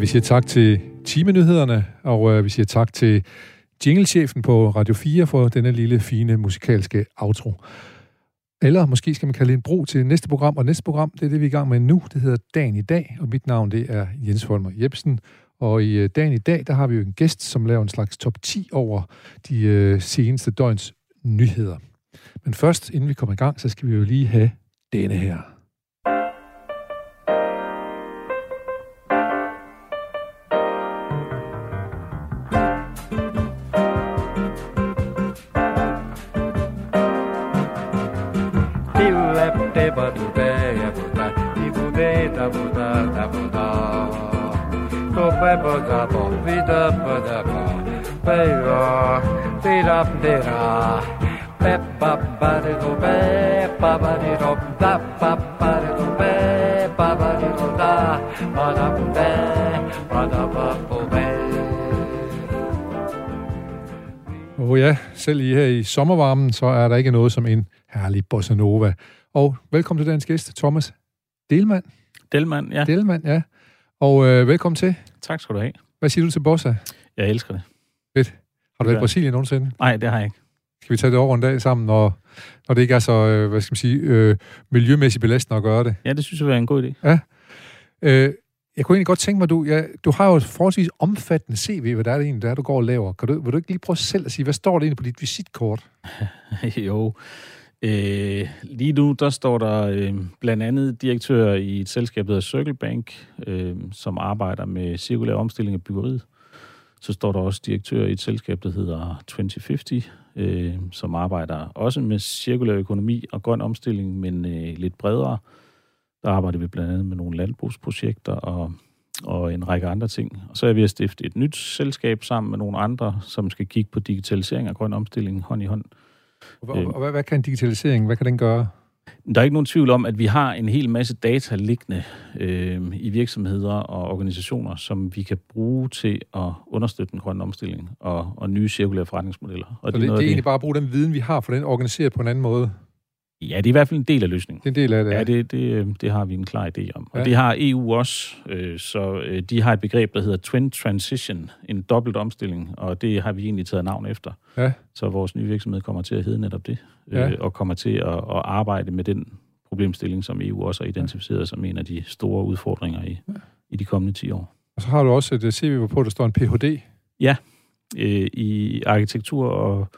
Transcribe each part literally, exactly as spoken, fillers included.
Vi siger tak til timenyhederne, og vi siger tak til jinglechefen på Radio fire for denne lille, fine musikalske outro. Eller måske skal man kalde en bro til næste program, og næste program, det er det, vi er i gang med nu. Det hedder Dagen i dag, og mit navn, det er Jens Holmer Jebsen. Og i Dagen i dag, der har vi jo en gæst, som laver en slags top ti over de seneste døgns nyheder. Men først, inden vi kommer i gang, så skal vi jo lige have denne her. Og ja, selv i her i sommervarmen, så er der ikke noget som en herlig bossa nova. Og velkommen til dagens gæst, Thomas Dellemann. Dellemann, ja. Dellemann, ja. Og øh, velkommen til. Tak skal du have. Hvad siger du til bossa? Jeg elsker det. Fedt. Har du været i Brasilien nogensinde? Nej, det har jeg ikke. Skal vi tage det over en dag sammen, når, når det ikke er så, hvad skal man sige, øh, miljømæssigt belastende at gøre det? Ja, det synes jeg er en god idé. Ja. Øh, jeg kunne egentlig godt tænke mig, du, ja, du har jo et forholdsvis omfattende C V, hvad der er det egentlig, der er, du går og laver. Kan du, vil du ikke lige prøve selv at sige, hvad står det egentlig på dit visitkort? Jo. Øh, lige nu, der står der øh, blandt andet direktør i et selskab, der hedder Circlebank, øh, som arbejder med cirkulær omstilling af byggeriet. Så står der også direktør i et selskab, der hedder tyve halvtreds, øh, som arbejder også med cirkulær økonomi og grøn omstilling, men øh, lidt bredere. Der arbejder vi blandt andet med nogle landbrugsprojekter og, og en række andre ting. Og så er vi at stifte et nyt selskab sammen med nogle andre, som skal kigge på digitalisering og grøn omstilling hånd i hånd. Og, øh, og hvad, hvad kan digitalisering, hvad kan den gøre? Der er ikke nogen tvivl om, at vi har en hel masse data liggende øh, i virksomheder og organisationer, som vi kan bruge til at understøtte den grønne omstilling og, og nye cirkulære forretningsmodeller. Og så det, det er det egentlig det... bare at bruge den viden, vi har, for den organiseret på en anden måde? Ja, det er i hvert fald en del af løsningen. Det er en del af det, ja. Ja, det, det, det har vi en klar idé om. Ja. Og det har E U også, øh, så de har et begreb, der hedder Twin Transition, en dobbelt omstilling, og det har vi egentlig taget navn efter. Ja. Så vores nye virksomhed kommer til at hedde netop det, øh, ja. og kommer til at, at arbejde med den problemstilling, som E U også har identificeret ja. som en af de store udfordringer i, ja. i de kommende ti år. Og så har du også et C V, hvorpå der står en Ph.D. Ja, øh, i arkitektur og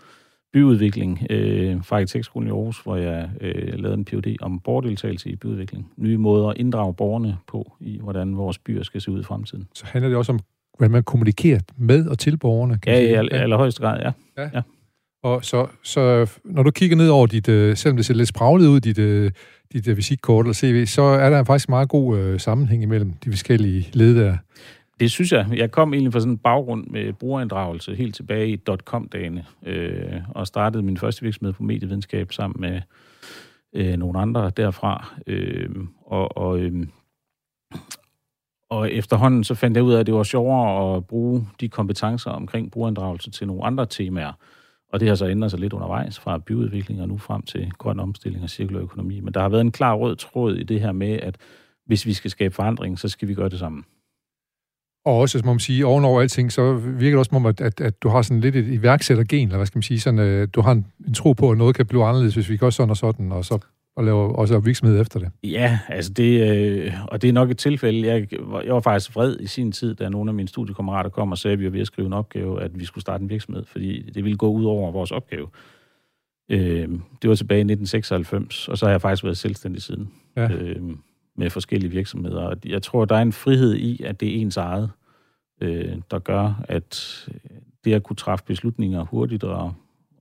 byudvikling øh, fra E G T-skolen i Aarhus, hvor jeg øh, lavede en Ph.D. om borgerdeltagelse i byudvikling. Nye måder at inddrage borgerne på i, hvordan vores byer skal se ud i fremtiden. Så handler det også om, hvordan man kommunikerer med og til borgerne? Kan ja, i al- allerhøjeste grad, ja. ja. ja. Og så, så når du kigger ned over dit, øh, selvom det ser lidt spraglet ud, dit, øh, dit øh, visitkort eller C V, så er der faktisk meget god øh, sammenhæng imellem de forskellige led der. Det synes jeg. Jeg kom egentlig fra sådan en baggrund med brugerinddragelse helt tilbage i dot com-dagene, øh, og startede min første virksomhed på medievidenskab sammen med øh, nogle andre derfra. Øh, og, og, øh, og efterhånden så fandt jeg ud af, at det var sjovere at bruge de kompetencer omkring brugerinddragelse til nogle andre temaer. Og det har så ændret sig lidt undervejs fra byudvikling og nu frem til grøn omstilling og cirkulær økonomi. Men der har været en klar rød tråd i det her med, at hvis vi skal skabe forandring, så skal vi gøre det sammen. Og også, som man siger, ovenover alting, så virker det også som om, at, at, at du har sådan lidt et iværksættergen, eller hvad skal man sige, sådan, øh, du har en, en tro på, at noget kan blive anderledes, hvis vi gør sådan og sådan, og så og laver også virksomhed efter det. Ja, altså det, øh, og det er nok et tilfælde. Jeg, jeg var faktisk vred i sin tid, da nogle af mine studiekammerater kom og sagde, at vi var ved at skrive en opgave, at vi skulle starte en virksomhed, fordi det ville gå ud over vores opgave. Øh, det var tilbage i nitten seksoghalvfems, og så har jeg faktisk været selvstændig siden. Ja. Øh, med forskellige virksomheder. Jeg tror, der er en frihed i, at det er ens eget, øh, der gør, at det at kunne træffe beslutninger hurtigt og,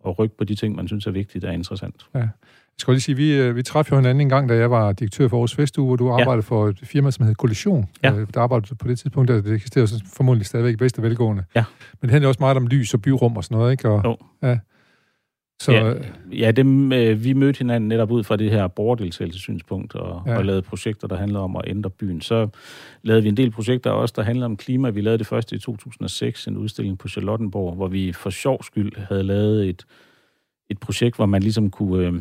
og rykke på de ting, man synes er vigtigt, er interessant. Ja. Jeg skal lige sige, vi, vi træffede jo hinanden en gang, da jeg var direktør for Aarhus Festuge, hvor du arbejdede ja. for et firma, som hed Kollektion. Ja. Der arbejdede på det tidspunkt, der det eksisterede formodentlig stadigvæk i bedste velgående. Ja. Men det handler også meget om lys og byrum og sådan noget, ikke? Og, no. ja. Så, ja, ja dem, øh, vi mødte hinanden netop ud fra det her borgerdeltagelsessynspunkt og, ja. og lavede projekter, der handlede om at ændre byen. Så lavede vi en del projekter også, der handlede om klima. Vi lavede det første i to tusind og seks, en udstilling på Charlottenborg, hvor vi for sjov skyld havde lavet et, et projekt, hvor man ligesom kunne øh,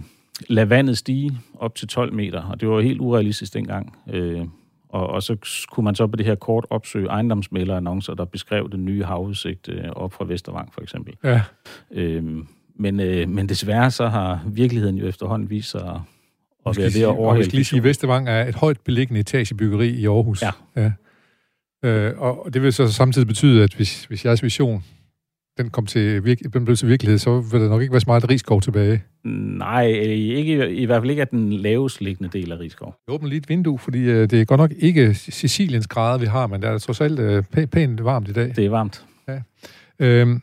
lade vandet stige op til tolv meter. Og det var helt urealistisk dengang. Øh, Og, og så kunne man så på det her kort opsøge ejendomsmæglerannoncer, der beskrev den nye havudsigt øh, op fra Vestervang, for eksempel. Ja. Øhm, men, øh, men desværre så har virkeligheden jo efterhånden vist sig at, at være ved at overhælde. Jeg skal lige sige, at Vestervang er et højt beliggende etagebyggeri i Aarhus. Ja. Ja. Øh, og det vil så samtidig betyde, at hvis, hvis jeres vision den, kom til virke, den blev til virkelighed, så vil der nok ikke være så meget Riis Skov tilbage. Nej, ikke, i hvert fald ikke af den lavest liggende del af Riis Skov. Jeg åbner lige et vindue, fordi det er godt nok ikke Siciliens grader, vi har, men det er trods alt pænt varmt i dag. Det er varmt. Ja. Øhm,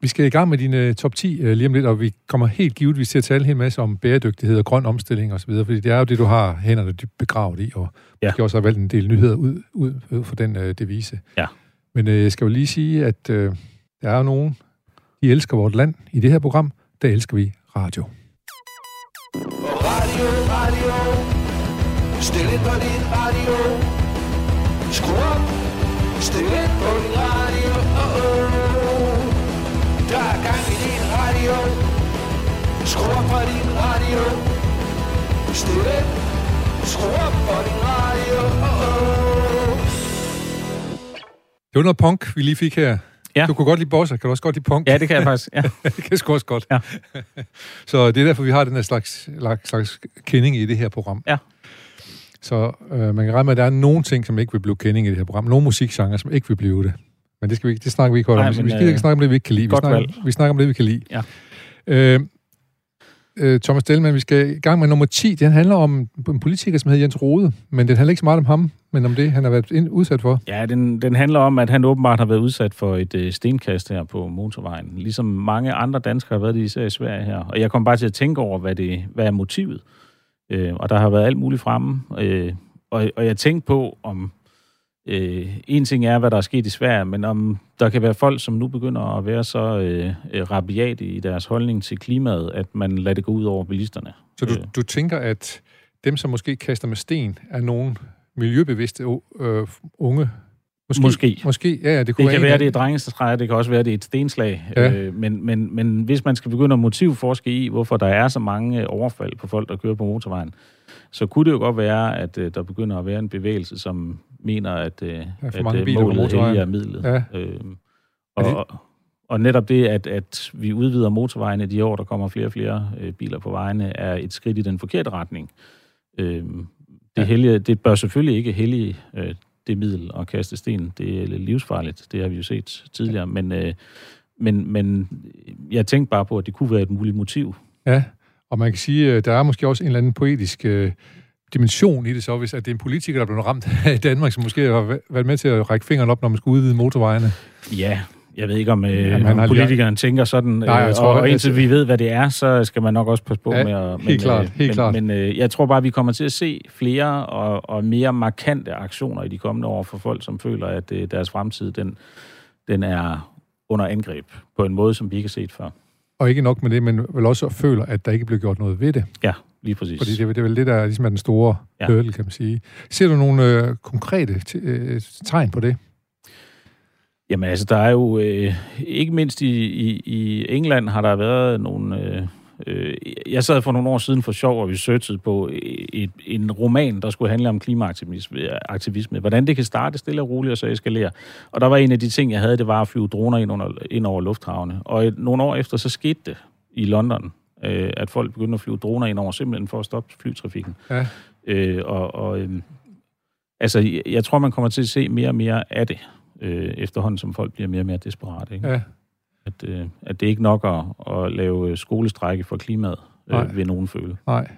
vi skal i gang med dine top ti lige om lidt, og vi kommer helt givetvis til at tale en hel masse om bæredygtighed og grøn omstilling osv., fordi det er jo det, du har hænderne dybt begravet i, og ja. Måske også har valgt en del nyheder ud, ud, ud for den øh, devise. Ja. Men jeg øh, skal jo lige sige, at øh, der er jo nogen, de elsker vort land. I det her program, der elsker vi radio. Radio, radio. Stil ind på din radio. Skru op. Stil ind på din radio. Oh-oh. Der er gang i din radio. Skru op på din radio. Stil ind. Skru op på din radio. Oh-oh. Det var noget punk, vi lige fik her. Ja. Du kunne godt lide bosser, kan du også godt lide punk? Ja, det kan jeg faktisk. Ja. Det kan jeg sgu også godt. Ja. Så det er derfor, vi har den her slags, slags kending i det her program. Ja. Så øh, man kan regne med, at der er nogle ting, som ikke vil blive kending i det her program. Nogle musikgenre, som ikke vil blive det. Men det, skal vi, det snakker vi ikke godt om. Nej, men, vi skal ikke øh, snakke om det, vi ikke kan lide. Vi snakker, vi snakker om det, vi kan lide. Ja. Øh, øh, Thomas Dellemann, vi skal i gang med nummer ti. Den handler om en politiker, som hedder Jens Rode. Men den handler ikke så meget om ham. Men om det, han har været udsat for? Ja, den, den handler om, at han åbenbart har været udsat for et øh, stenkast her på motorvejen. Ligesom mange andre danskere har været det, især i Sverige her. Og jeg kom bare til at tænke over, hvad, det, hvad er motivet. Øh, og der har været alt muligt fremme. Øh, og, og jeg tænkte på, om øh, en ting er, hvad der er sket i Sverige, men om der kan være folk, som nu begynder at være så øh, rabiat i deres holdning til klimaet, at man lader det gå ud over bilisterne. Så du, øh. du tænker, at dem, som måske kaster med sten, er nogen miljøbevidste øh, unge. Måske. Måske. Måske. Ja, ja, det kunne det være kan være, det er drengestreger, det kan også være, det er et stenslag. Ja. Øh, men, men, men hvis man skal begynde at motivforske i, hvorfor der er så mange overfald på folk, der kører på motorvejen, så kunne det jo godt være, at øh, der begynder at være en bevægelse, som mener, at, øh, ja, at øh, målet helliger midlet. Ja. Øh, og, og, og netop det, at, at vi udvider motorvejene de år, der kommer flere og flere øh, biler på vejene, er et skridt i den forkerte retning. Øh, Det, hellige, det bør selvfølgelig ikke hellige øh, det middel at kaste sten. Det er livsfarligt, det har vi jo set tidligere. Men, øh, men, men jeg tænkte bare på, at det kunne være et muligt motiv. Ja, og man kan sige, at der er måske også en eller anden poetisk øh, dimension i det så, hvis at det er en politiker, der er blevet ramt i Danmark, som måske har været med til at række fingeren op, når man skulle udvide motorvejene. Ja, jeg ved ikke, om, øh, Jamen, om politikerne lige... tænker sådan. Nej, jeg tror, og, og indtil vi ved, hvad det er, så skal man nok også passe på ja, med at... Men, helt klart, helt men, klart. Men øh, jeg tror bare, at vi kommer til at se flere og, og mere markante aktioner i de kommende år for folk, som føler, at øh, deres fremtid, den, den er under angreb på en måde, som vi ikke har set før. Og ikke nok med det, men vel også føler, at der ikke bliver gjort noget ved det. Ja, lige præcis. Fordi det, det er vel det, der ligesom er den store ja. Hurdle, kan man sige. Ser du nogle øh, konkrete t- øh, tegn på det? Jamen altså, der er jo, øh, ikke mindst i, i, i England har der været nogle... Øh, øh, jeg sad for nogle år siden for sjov, og vi searchede på et, en roman, der skulle handle om klimaaktivisme. Hvordan det kan starte stille og roligt, og så eskalere. Og der var en af de ting, jeg havde, det var at flyve droner ind, under, ind over lufthavne. Og et, nogle år efter, så skete det i London, øh, at folk begyndte at flyve droner ind over, simpelthen for at stoppe flytrafikken. Ja. Øh, og og øh, altså, jeg, jeg tror, man kommer til at se mere og mere af det. Efterhånden, som folk bliver mere og mere desperate. Ikke? Ja. At, øh, at det ikke nok at, at lave skolestrække for klimaet, øh, vil nogen føle. Nej.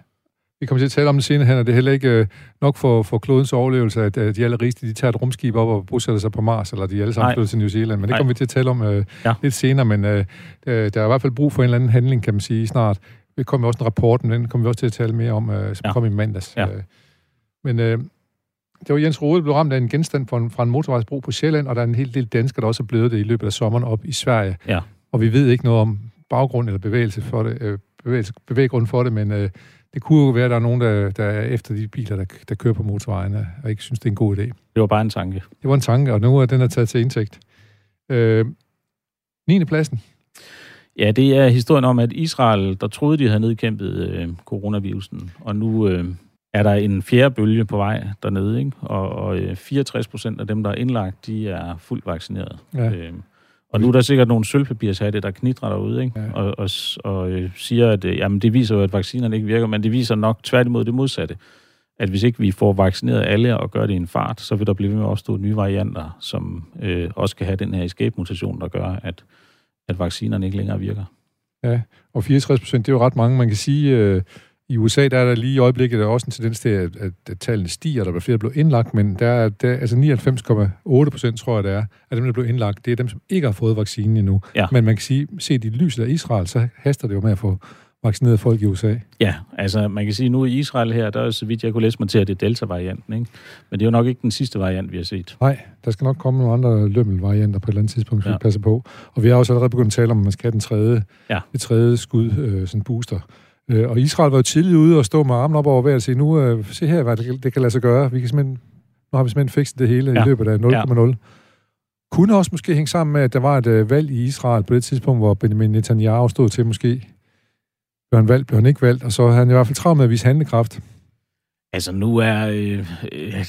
Vi kommer til at tale om det senere hen, og det er heller ikke øh, nok for, for klodens overlevelse, at øh, de allerrigeste, de tager et rumskib op og bosætter sig på Mars, eller de alle sammen flytter til New Zealand, men det kommer vi til at tale om øh, ja. lidt senere, men øh, der er i hvert fald brug for en eller anden handling, kan man sige, snart. Det kommer også en rapport, men den kommer vi også til at tale mere om, øh, som ja. kom i mandags. Ja. Øh. Men... Øh, Det var Jens Rode, der blev ramt af en genstand fra en, fra en motorvejsbro på Sjælland, og der er en hel del danskere, der også er blevet det i løbet af sommeren op i Sverige. Ja. Og vi ved ikke noget om baggrund eller bevægelse for det, øh, bevægelse, bevæggrunden for det, men øh, det kunne jo være, at der er nogen, der, der er efter de biler, der, der kører på motorvejene, og ikke synes, det er en god idé. Det var bare en tanke. Det var en tanke, og nu er den her taget til indtægt. Øh, niende pladsen. Ja, det er historien om, at Israel, der troede, de havde nedkæmpet øh, coronavirusen, og nu... Øh, er der en fjerde bølge på vej dernede, ikke? Og, og fireogtres procent af dem, der er indlagt, de er fuldt vaccineret. Ja. Øhm, og nu er der sikkert nogle sølvpapirshatte, der knitrer derude, ikke? Ja. Og, og, og siger, at jamen, det viser jo, at vaccinerne ikke virker, men det viser nok tværtimod det modsatte. At hvis ikke vi får vaccineret alle og gør det i en fart, så vil der blive ved med at opstå nye varianter, som øh, også kan have den her escape-mutation, der gør, at, at vaccinerne ikke længere virker. Ja, og fireogtres procent, det er jo ret mange. Man kan sige, øh, i U S A, der er der lige i øjeblikket der er også en tendens til, at, at, at tallene stiger, der bliver flere blevet indlagt, men der er der, altså nioghalvfems komma otte procent, tror jeg, det er, at dem, der blev indlagt, det er dem, som ikke har fået vaccinen endnu. Ja. Men man kan sige, set i lyset af Israel, så haster det jo med at få vaccinerede folk i U S A. Ja, altså man kan sige, nu i Israel her, der er så vidt jeg kunne læse mig til, at det er Delta-varianten, ikke? Men det er jo nok ikke den sidste variant, vi har set. Nej, der skal nok komme nogle andre lømmelvarianter på et eller andet tidspunkt, så ja. Vi passer på. Og vi har også allerede begyndt at tale om, at man skal have den tredje, ja. det tredje skud, øh, sådan booster. Øh, og Israel var jo tidligt ude og stå med armen op over ved at sige, nu øh, se her, hvad det kan, det kan lade sig gøre. Vi kan simpelthen, nu har vi simpelthen fikset det hele ja. i løbet af nul komma nul. Ja. Kunne også måske hænge sammen med, at der var et øh, valg i Israel på det tidspunkt, hvor Benjamin Netanyahu stod til måske. Blev han valgt, blev han ikke valgt, og så havde han i hvert fald travlt med at vise handlekraft. Altså nu er... Øh, øh,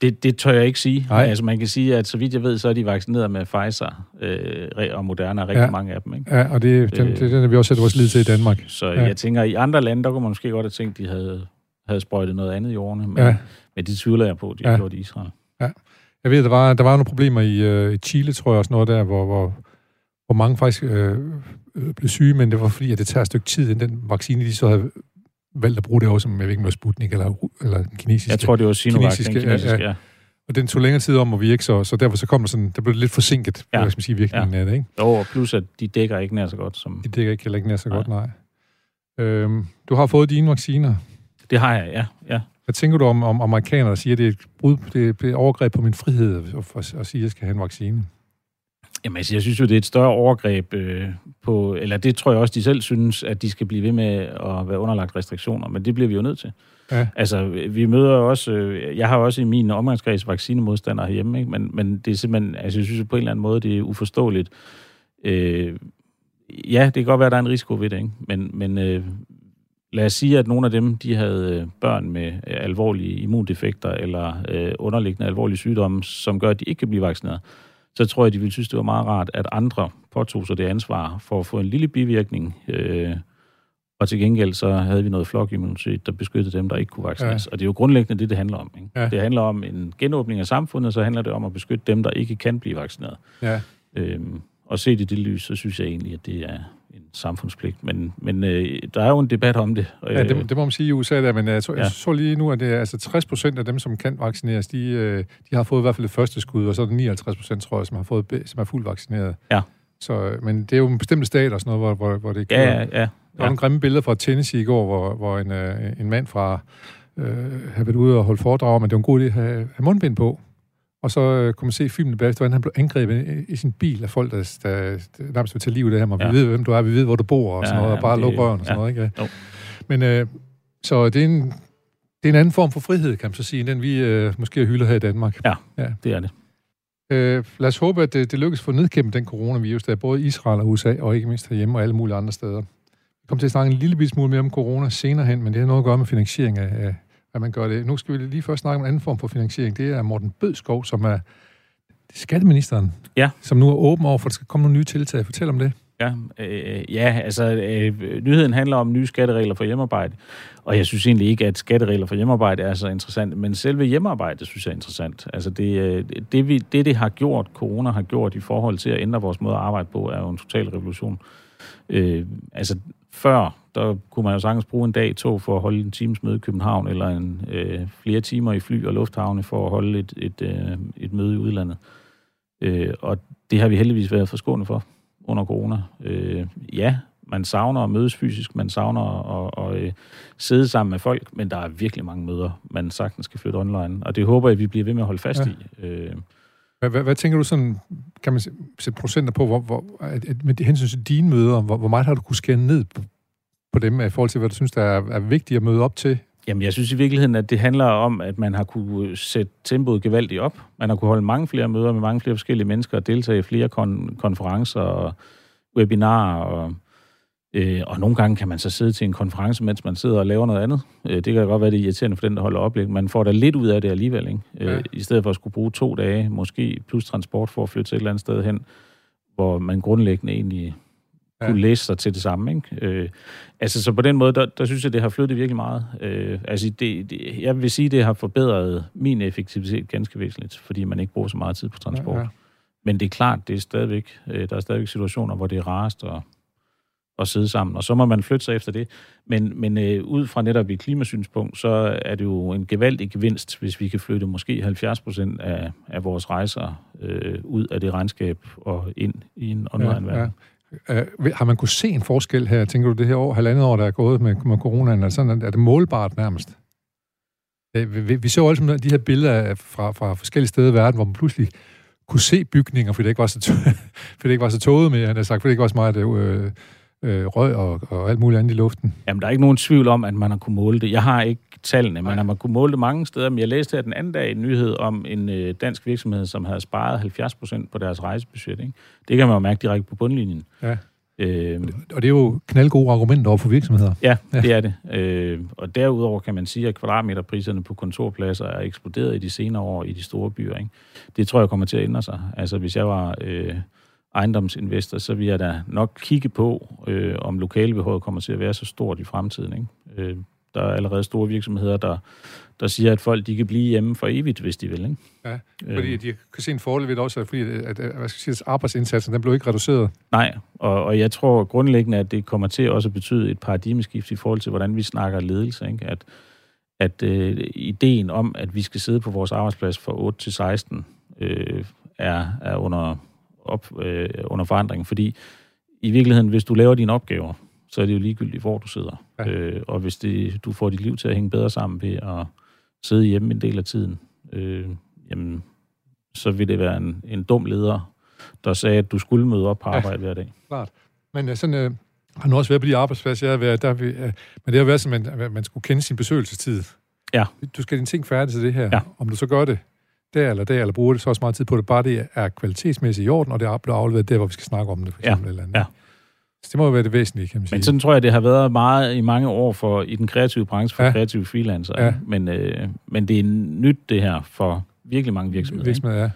det, det tør jeg ikke sige. Nej. Altså man kan sige, at så vidt jeg ved, så er de vaccineret med Pfizer øh, og Moderna, rigtig ja. mange af dem. Ikke? Ja, og det, den, øh, det er den, vi også sætter vores lid til i Danmark. Så ja. jeg tænker, i andre lande, der kunne man måske godt have tænkt, de havde, havde sprøjtet noget andet i årene, men, ja. men det tvivler jeg på, de ja. har gjort i Israel. Ja. Jeg ved, der var, der var nogle problemer i, øh, i Chile, tror jeg, og sådan noget der, hvor... hvor hvor mange faktisk øh, øh, blev syge, men det var fordi, at det tager et stykke tid, inden den vaccine, de så havde valgt at bruge det også, som jeg ved ikke, med Sputnik eller, eller den kinesiske. Jeg tror, det var Sinovac, den kinesiske, ja. ja. Og den tog længere tid om, og vi ikke så, så derfor så kom der sådan, der blev lidt forsinket, ja. hvad skal man sige, virkningen ja. af det, ikke? Jo, og plus at de dækker ikke nær så godt som... De dækker ikke heller ikke nær så nej. godt, nej. Øhm, du har fået dine vacciner. Det har jeg, ja, ja. Hvad tænker du om, om amerikanere, der siger, at det er et brud, det er et overgreb på min frihed, at, at sige, at jeg skal have en vaccine? Jamen, altså, jeg synes jo, det er et større overgreb øh, på... Eller det tror jeg også, de selv synes, at de skal blive ved med at være underlagt restriktioner, men det bliver vi jo nødt til. Ja. Altså, vi møder også... Øh, jeg har også i min omgangskreds vaccinemodstandere herhjemme, ikke? Men, men det er simpelthen... Altså, jeg synes jo på en eller anden måde, det er uforståeligt. Øh, ja, det kan godt være, at der er en risiko ved det, ikke? Men, men øh, lad os sige, at nogle af dem, de havde børn med alvorlige immundefekter eller øh, underliggende alvorlige sygdomme, som gør, at de ikke kan blive vaccineret. Så tror jeg, de ville synes, det var meget rart, at andre påtog sig det ansvar for at få en lille bivirkning. Øh, og til gengæld så havde vi noget flokimmunitet, der beskyttede dem, der ikke kunne vaccineres. Ja. Og det er jo grundlæggende det, det handler om. Ikke? Ja. Det handler om en genåbning af samfundet, så handler det om at beskytte dem, der ikke kan blive vaccineret. Ja. Øh, og set i det lys, så synes jeg egentlig, at det er en samfundspligt. Men, men øh, der er jo en debat om det. Øh, ja, det, det må man sige i U S A der, men jeg tror, ja. jeg tror lige nu, at det er altså tres procent af dem, som kan vaccineres, de, øh, de har fået i hvert fald det første skud, og så er det nioghalvtreds procent, tror jeg, som, har fået, som er fuldt vaccineret. Ja. Så, men det er jo en bestemt stat og sådan noget, hvor, hvor, hvor det kører. Ja, ja, ja. Der var ja. nogle grimme billeder fra Tennessee i går, hvor, hvor en, øh, en mand fra øh, havde været ude og holde foredrag, men det var en god idé at have, have mundbind på. Og så øh, kunne man se filmen bagefter, hvordan han blev angrebet i, i sin bil af folk, der, der, der nærmest vil tage liv af ham, og ja. vi ved, hvem du er, vi ved, hvor du bor, og sådan noget, ja, ja, og bare lukke røven og sådan ja. noget, ikke? Ja. Men øh, så det er, en, det er en anden form for frihed, kan man så sige, end den vi øh, måske hylder her i Danmark. Ja, ja. det er det. Øh, lad os håbe, at det, det lykkes for at nedkæmpe den coronavirus, der er både i Israel og U S A, og ikke mindst herhjemme og alle mulige andre steder. Vi kommer til at snakke en lille smule mere om corona senere hen, men det har noget at gøre med finansiering af... af at man gør det. Nu skal vi lige først snakke om en anden form for finansiering. Det er Morten Bødskov, som er skatteministeren, ja. som nu er åben over, for der skal komme nogle nye tiltag. Fortæl om det. Ja, øh, ja altså øh, nyheden handler om nye skatteregler for hjemmearbejde, og jeg synes egentlig ikke, at skatteregler for hjemmearbejde er så interessant, men selve hjemmearbejde synes jeg er interessant. Altså det, det, vi, det, det har gjort, corona har gjort i forhold til at ændre vores måde at arbejde på, er jo en total revolution. Øh, altså før, der kunne man jo sagtens bruge en dag i tog for at holde en times møde i København, eller en, øh, flere timer i fly og lufthavne for at holde et, et, øh, et møde i udlandet. Øh, og det har vi heldigvis været forskånet for under corona. Øh, ja, man savner at mødes fysisk, man savner at, at, at sidde sammen med folk, men der er virkelig mange møder, man sagtens skal flytte online. Og det håber jeg, vi bliver ved med at holde fast ja. i. Øh, Hvad, hvad tænker du sådan, kan man sætte procenter på, hvor, hvor, at, at med hensyn til dine møder, hvor, hvor meget har du kunne skære ned på, på dem, i forhold til, hvad du synes, der er, er vigtigt at møde op til? Jamen, jeg synes i virkeligheden, at det handler om, at man har kunne sætte tempoet gevaldigt op. Man har kunne holde mange flere møder med mange flere forskellige mennesker, og deltage i flere kon- konferencer og webinarer og Øh, og nogle gange kan man så sidde til en konference, mens man sidder og laver noget andet. Øh, det kan godt være, det er irriterende for den, der holder oplæg. Man får da lidt ud af det alligevel, ikke? Øh, ja. I stedet for at skulle bruge to dage, måske plus transport for at flytte til et eller andet sted hen, hvor man grundlæggende egentlig ja. kunne læse sig til det samme, ikke? Øh, altså, så på den måde, der, der synes jeg, det har flyttet virkelig meget. Øh, altså, det, det, jeg vil sige, det har forbedret min effektivitet ganske væsentligt, fordi man ikke bruger så meget tid på transport. Ja, ja. Men det er klart, det er stadigvæk, øh, der er stadigvæk situationer, hvor det er rarest og og sidde sammen, og så må man flytte sig efter det. Men, men øh, ud fra netop et klimasynspunkt, så er det jo en gevaldig gevinst, hvis vi kan flytte måske halvfjerds procent af, af vores rejser øh, ud af det regnskab og ind i en online-verden. Ja, ja. Øh, har man kunnet se en forskel her, tænker du, det her år, halvandet år, der er gået med, med coronaen, altså, er det målbart nærmest? Øh, vi, vi så også de her billeder fra, fra forskellige steder i verden, hvor man pludselig kunne se bygninger, fordi det ikke var så, t- fordi det ikke var så tåget med, han har sagt, fordi det ikke var så meget Øh, Øh, røg og, og alt muligt andet i luften. Jamen, der er ikke nogen tvivl om, at man har kunnet måle det. Jeg har ikke tallene, men at man kunne måle det mange steder. Men jeg læste her den anden dag en nyhed om en øh, dansk virksomhed, som havde sparet halvfjerds procent på deres rejsebudget, ikke? Det kan man jo mærke direkte på bundlinjen. Ja. Øh, og det er jo knaldgode argumenter over for virksomheder. Ja, ja, det er det. Øh, og derudover kan man sige, at kvadratmeterpriserne på kontorpladser er eksploderet i de senere år i de store byer, ikke? Det tror jeg kommer til at ændre sig. Altså, hvis jeg var Øh, ejendomsinvestor, så vil jeg da nok kigge på, øh, om lokalebehovet kommer til at være så stort i fremtiden, ikke? Øh, der er allerede store virksomheder, der, der siger, at folk de kan blive hjemme for evigt, hvis de vil, ikke? Ja, fordi øh. de kan se en fordel ved det også, fordi at, at, hvad skal jeg sige, arbejdsindsatsen, den blev ikke reduceret. Nej, og, og jeg tror grundlæggende, at det kommer til også at betyde et paradigmeskift i forhold til, hvordan vi snakker ledelse, ikke? At, at øh, ideen om, at vi skal sidde på vores arbejdsplads fra otte til seksten, øh, er, er under op øh, under forandring, fordi i virkeligheden, hvis du laver dine opgaver, så er det jo ligegyldigt, hvor du sidder. Ja. Øh, og hvis det, du får dit liv til at hænge bedre sammen ved at sidde hjemme en del af tiden, øh, jamen, så vil det være en, en dum leder, der sagde, at du skulle møde op på arbejde ja, hver dag. Klart. Men sådan øh, har nu også været på de arbejdspladser, jeg har været, der, øh, men det har været sådan, at man, man skulle kende sin besøgelsestid. Ja. Du skal have dine ting færdige til det her. Ja. Om du så gør det der eller der, eller bruger det så også meget tid på det, bare det er kvalitetsmæssigt i orden, og det er blevet afleveret der, hvor vi skal snakke om det, for eksempel. Ja, eller andet. Ja. Så det må jo være det væsentlige, kan man sige. Men sådan tror jeg, det har været meget i mange år for, i den kreative branche for ja. kreative freelancere. Ja. Men, øh, men det er nyt, det her, for virkelig mange virksomheder. Virksomheder, ja.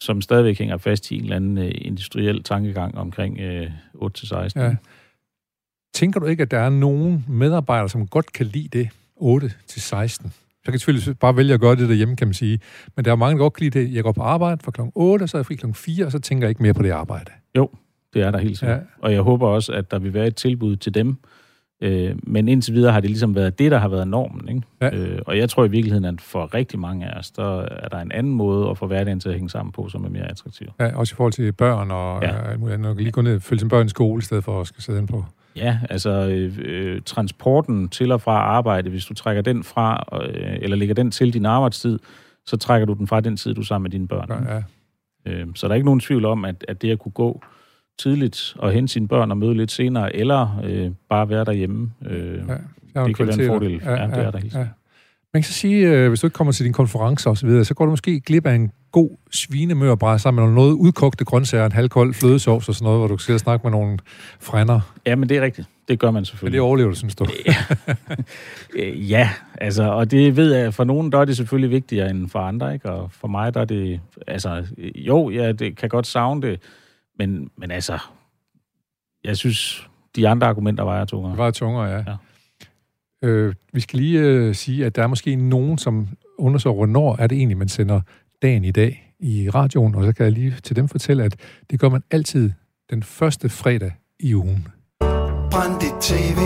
Som stadigvæk hænger fast i en eller anden øh, industriel tankegang omkring øh, otte til seksten. Ja. Tænker du ikke, at der er nogen medarbejdere, som godt kan lide det otte til seksten? Så kan selvfølgelig bare vælge at gøre det derhjemme, kan man sige. Men der er mange, der godt kan lide det. Jeg går på arbejde fra klokken otte, så er jeg fri klokken fire, og så tænker jeg ikke mere på det arbejde. Jo, det er der helt sikkert. Ja. Og jeg håber også, at der vil være et tilbud til dem. Øh, men indtil videre har det ligesom været det, der har været normen, ikke? Ja. Øh, og jeg tror i virkeligheden, at for rigtig mange af os, der er der en anden måde at få hverdagen til at hænge sammen på, som er mere attraktiv. Ja, også i forhold til børn og alt muligt andet. Lige gå ned og følge sin børn i skole, i stedet for at skal sidde inde på. Ja, altså øh, transporten til og fra arbejde, hvis du trækker den fra, øh, eller lægger den til din arbejdstid, så trækker du den fra den tid, du er sammen med dine børn. Ja, ja. Øh, så der er ikke nogen tvivl om, at, at det at kunne gå tidligt og hente sine børn og møde lidt senere, eller øh, bare være derhjemme, øh, ja, det kan være en fordel. Ja, ja, ja, det er der helt. Ja. Man kan så sige, øh, hvis du ikke kommer til din konference og så videre, så går du måske glip af en god svinemørbræd sammen med noget udkogte grøntsager, en halvkold flødesovs og sådan noget, hvor du skal snakke med nogle frænder. Ja, men det er rigtigt. Det gør man selvfølgelig. Men det er overlevelsen, står. Ja. Ja, altså, og det ved jeg, for nogen, der er det selvfølgelig vigtigere end for andre, ikke? Og for mig, der er det, altså, jo, ja, det kan godt savne det, men, men altså, jeg synes, de andre argumenter vejer tungere. Det vejer tungere, ja. ja. Øh, vi skal lige øh, sige, at der er måske nogen, som undersøger, hvornår er det egentlig, man sender dagen i dag i radioen, og så kan jeg lige til dem fortælle, at det gør man altid den første fredag i ugen. Brænd dit tv,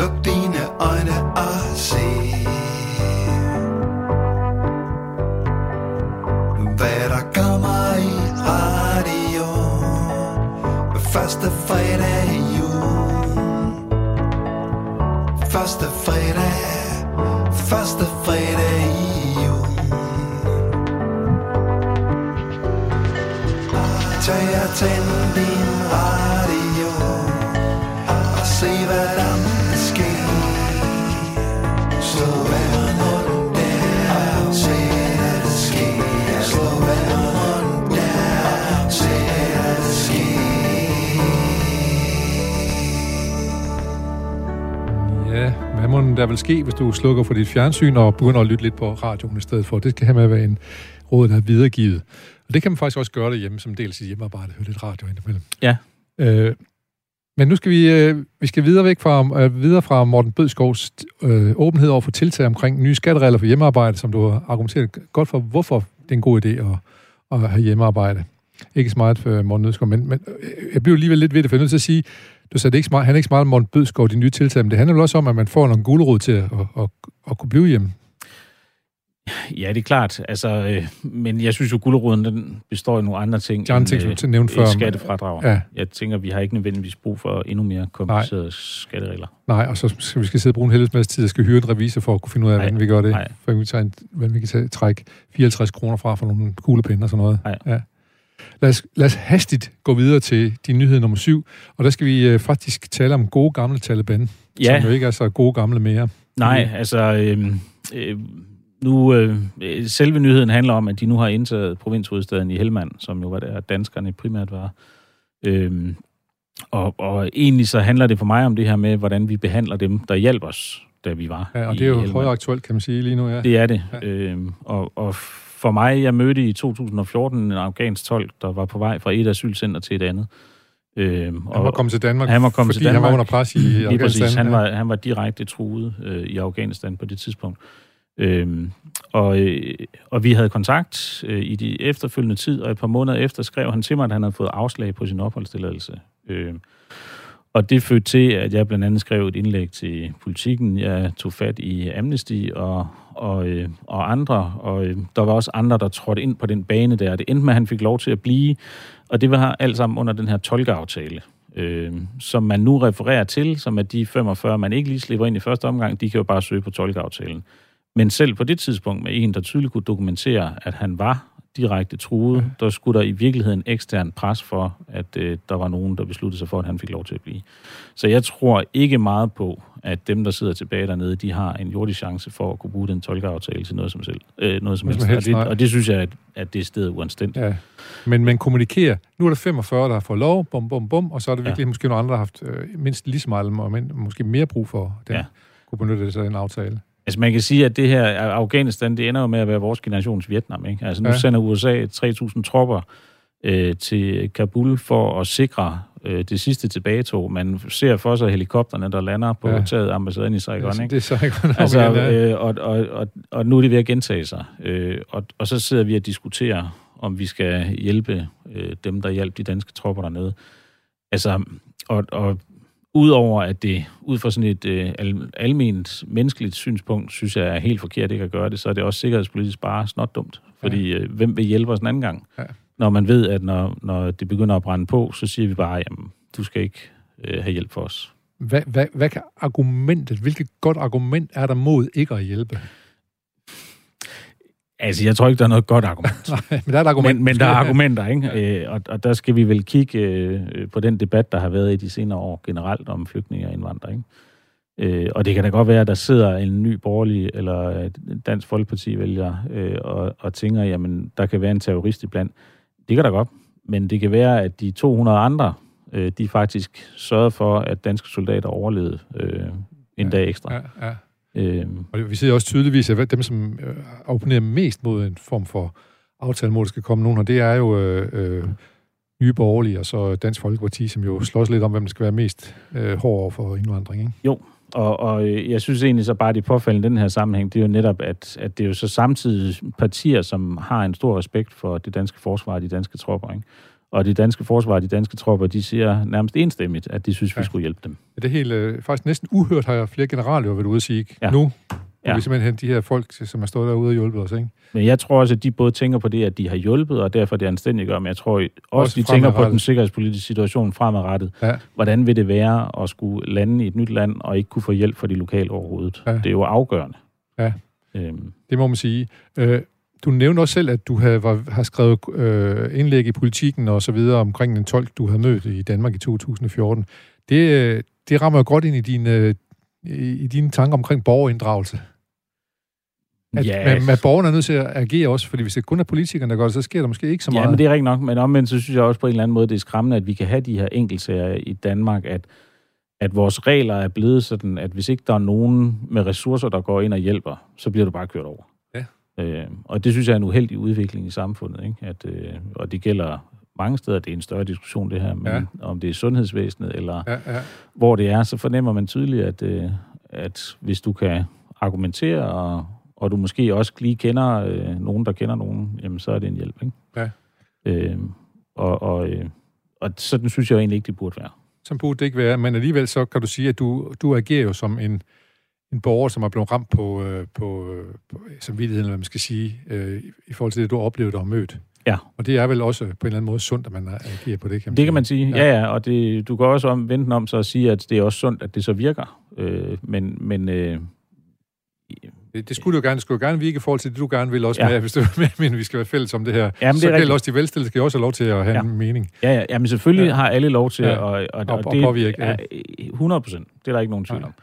luk dine øjne og se, hvad der kommer i radio, første fredag i ugen, første fredag, første fredag i ugen. Tag og tænd din radio og se, hvad der sker. Slå vandet rundt der og se, hvad der sker. Slå vandet rundt der og se, hvad der sker. Ja, hvad må der vil ske, hvis du slukker for dit fjernsyn og begynder at lytte lidt på radioen i stedet for? Det skal have med at være en råd, der er videregivet. Og det kan man faktisk også gøre derhjemme, som del sit hjemmearbejde, høre lidt radio indimellem. Ja. Øh, men nu skal vi, øh, vi skal videre, væk fra, øh, videre fra Morten Bødskovs øh, åbenhed over for tiltag omkring nye skatteregler for hjemmearbejde, som du har argumenteret godt for, hvorfor det er en god idé at, at have hjemmearbejde. Ikke så meget for Morten Bødskov, men, men jeg bliver alligevel lidt ved det, for jeg er nødt til at sige, du sagde, ikke smart, han er ikke smart om Morten Bødskov og de nye tiltag, men det handler også om, at man får nogle gulerod til at, at, at, at kunne blive hjemme. Ja, det er klart. Altså, øh, men jeg synes jo, guleroden den består af nogle andre ting. De andre ting, som du nævnte før. Skattefradrag. Ja. Jeg tænker, vi har ikke nødvendigvis brug for endnu mere komplicerede nej. skatteregler. Nej, og så skal vi skal sidde og bruge en helvedes masse tid og skal hyre en revisor for at kunne finde ud af, nej, hvordan vi gør det. Nej. For vi tager en, hvordan vi kan tage, trække fireoghalvtreds kroner fra for nogle kuglepinde og sådan noget. Nej. Ja. Lad os, lad os hastigt gå videre til din nyhed nummer syv, og der skal vi øh, faktisk tale om gode gamle Taliban, ja. som jo ikke er så gode gamle mere. Nej, mm. altså... Øh, øh, Nu, øh, selve nyheden handler om, at de nu har indtaget provinshovedstaden i Helmand, som jo var der, danskerne primært var. Øhm, og, og egentlig så handler det for mig om det her med, hvordan vi behandler dem, der hjælper os, da vi var i Helmand. Ja, og det er jo højere aktuelt, kan man sige lige nu, ja. Det er det. Ja. Øhm, og, og for mig, jeg mødte i to tusind og fjorten en afghansk tolk, der var på vej fra et asylcenter til et andet. Øhm, han var kommet til Danmark, han var kommet fordi til Danmark. Han var under pres i lige Afghanistan. Præcis. Han, ja. var, han var direkte truet øh, i Afghanistan på det tidspunkt. Øhm, og, øh, og vi havde kontakt øh, i de efterfølgende tid, og et par måneder efter skrev han til mig, at han havde fået afslag på sin opholdstilladelse. Øh, og det førte til, at jeg blandt andet skrev et indlæg til Politikken. Jeg tog fat i Amnesty og, og, øh, og andre, og øh, der var også andre, der trådte ind på den bane der. Det endte med, at han fik lov til at blive, og det var alt sammen under den her tolkeaftale. Øh, som man nu refererer til, som at de femogfyrre, man ikke lige slipper ind i første omgang, de kan jo bare søge på tolkeaftalen. Men selv på det tidspunkt med en, der tydeligt kunne dokumentere, at han var direkte truet, ja. der skulle der i virkeligheden ekstern pres for, at øh, der var nogen, der besluttede sig for, at han fik lov til at blive. Så jeg tror ikke meget på, at dem, der sidder tilbage dernede, de har en jordig chance for at kunne bruge den tolkeaftale til noget som, selv, øh, noget som helst. helst. Og, det, og det synes jeg, at, at det er stedet uanstændigt. Ja. Men man kommunikerer, nu er der femogfyrre, der har fået lov, bum, bum, bum, og så er det virkelig ja. måske nogle andre, der har haft øh, mindst lige så meget, men måske mere brug for den, ja. kunne benytte det sig af en aftale. Altså man kan sige, at det her Afghanistan, det ender jo med at være vores generations Vietnam, ikke? Altså nu ja. sender U S A tre tusind tropper øh, til Kabul for at sikre øh, det sidste tilbagetog. Man ser for sig helikopterne, der lander på ja. taget ambassaden i Saigon, ja, ikke? Det er Saigon, altså, øh, og, og, og, og nu er det ved at gentage sig. Øh, og, og så sidder vi og diskuterer, om vi skal hjælpe øh, dem, der hjælper de danske tropper dernede. Altså, og... og udover at det, ud fra sådan et øh, al- alment menneskeligt synspunkt, synes jeg er helt forkert ikke at gøre det, så er det også sikkerhedspolitisk bare snot dumt. Fordi øh, hvem vil hjælpe os en anden gang? Ja. Når man ved, at når, når det begynder at brænde på, så siger vi bare, jamen, du skal ikke øh, have hjælp for os. Hvad, hvad, hvad kan argumentet, hvilket godt argument er der mod ikke at hjælpe? Altså, jeg tror ikke, der er noget godt argument. Nej, men der er argument. Men, men der er argumenter, ikke? Ja. Øh, og, og der skal vi vel kigge øh, på den debat, der har været i de senere år generelt om flygtninge og indvandring. Øh, og det kan da godt være, at der sidder en ny borgerlig eller Dansk Folkeparti-vælger øh, og, og tænker, jamen, der kan være en terrorist iblandt. Det kan da godt. Men det kan være, at de to hundrede andre, øh, de faktisk sørger for, at danske soldater overlevede øh, en ja. dag ekstra. Ja, ja. Øhm. Og vi ser også tydeligvis, at dem, som opponerer mest mod en form for aftale, hvor der skal komme nogen, og det er jo øh, Nye Borgerlige og så Dansk Folkeparti, som jo slås lidt om, hvem der skal være mest øh, hård over for indvandring, ikke? Jo, og, og jeg synes egentlig så bare, det påfaldende i den her sammenhæng, det er jo netop, at, at det er jo så samtidig partier, som har en stor respekt for det danske forsvar og de danske tropper, ikke? Og det danske forsvar og de danske tropper, de siger nærmest enstemmigt, at de synes, ja. vi skulle hjælpe dem. Det er helt, øh, faktisk næsten uhørt, har jeg flere generaler været ude at sige. Ja. Nu ja. vil vi simpelthen hente de her folk, som har stået derude og hjulpet os, ikke? Men jeg tror også, at de både tænker på det, at de har hjulpet, og derfor det er anstændigt, men jeg tror også, også de tænker på den sikkerhedspolitiske situation fremadrettet. Ja. Hvordan vil det være at skulle lande i et nyt land, og ikke kunne få hjælp fra de lokale overhovedet? Ja. Det er jo afgørende. Ja, øhm. det må man sige. Øh, Du nævnte også selv, at du havde, har skrevet øh, indlæg i Politikken og så videre omkring den tolk, du havde mødt i Danmark i to tusind og fjorten. Det, det rammer jo godt ind i dine, i dine tanker omkring borgerinddragelse. At, yes. man, at borgerne er nødt til at agere også, fordi hvis det kun er politikerne, der gør det, så sker der måske ikke så meget. Ja, men det er rigtigt nok. Men omvendt, så synes jeg også på en eller anden måde, det er skræmmende, at vi kan have de her enkeltsager i Danmark, at at vores regler er blevet sådan, at hvis ikke der er nogen med ressourcer, der går ind og hjælper, så bliver du bare kørt over. Ja. Øh, og det synes jeg er en uheldig udvikling i samfundet, ikke? At, øh, og det gælder mange steder, det er en større diskussion det her, men ja. Om det er sundhedsvæsenet eller ja, ja. Hvor det er, så fornemmer man tydeligt, at, øh, at hvis du kan argumentere, og, og du måske også lige kender øh, nogen, der kender nogen, jamen så er det en hjælp, ikke? Ja. Øh, og, og, øh, og sådan synes jeg egentlig ikke, det burde være. Som burde det ikke være, men alligevel så kan du sige, at du, du agerer jo som en, en borger, som er blevet ramt på, øh, på, øh, på samvittigheden, eller hvad man skal sige, øh, i forhold til det, du har oplevet og mødt. Ja. Og det er vel også på en eller anden måde sundt, at man agerer på det, kan man Det kan sige. man sige, ja, ja. Og det, du kan også om, vente om så at sige, at det er også sundt, at det så virker. Øh, men... men øh, Det, det skulle jo gerne, det skulle jo gerne virke i forhold til det, du gerne vil også ja. Med, hvis du mener, vi skal være fælles om det her. Jamen, så det gælder også de velstillede, skal også have lov til at have ja. En mening. Ja, ja. Jamen selvfølgelig ja. Har alle lov til ja. at og, og, og, og det påvirke. Er hundrede procent. Det er der ikke nogen tvivl om.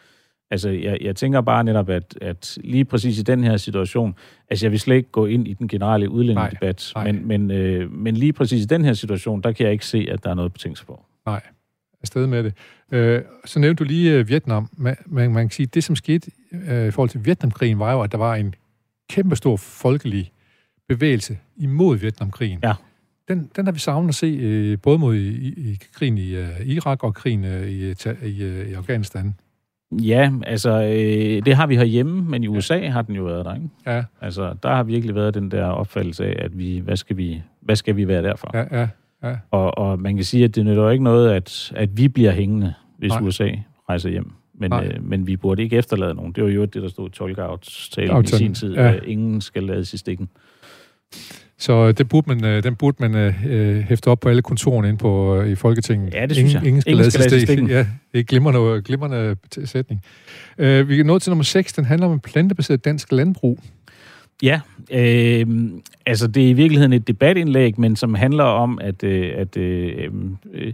Altså, jeg, jeg tænker bare netop, at, at lige præcis i den her situation, altså jeg vil slet ikke gå ind i den generelle udlændingedebat, men, men, øh, men lige præcis i den her situation, der kan jeg ikke se, at der er noget på tænkelse på. Nej, afsted med det. Øh, så nævnte du lige øh, Vietnam, men man, man kan sige, at det som skete øh, i forhold til Vietnamkrigen, var jo, at der var en kæmpestor folkelig bevægelse imod Vietnamkrigen. Ja. Den, den har vi savnet at se, øh, både mod i, i, krigen i øh, Irak og krigen øh, i, i, øh, i Afghanistan. Ja, altså, øh, det har vi herhjemme, men i U S A ja. Har den jo været der, ikke? Ja. Altså, der har virkelig været den der opfattelse af, at vi, hvad skal vi, hvad skal vi være derfor? Ja, ja. Ja. Og, og man kan sige, at det nytter jo ikke noget, at, at vi bliver hængende, hvis Nej. U S A rejser hjem. Men, øh, men vi burde ikke efterlade nogen. Det var jo det, der stod i Tolkauts-talen i sin tid. Ja. Ingen skal lades i stikken. Så det burde man, den burde man øh, hæfte op på alle kontorerne inde på, øh, i Folketinget. Ja, det synes ingen, jeg. Ingen skal ingen lades skal i stikken. Ja, det er glimrende, glimrende sætning. Øh, vi er nået til nummer seks. Den handler om en plantebaseret dansk landbrug. Ja, øh, altså det er i virkeligheden et debatindlæg, men som handler om, at, øh, at øh, øh,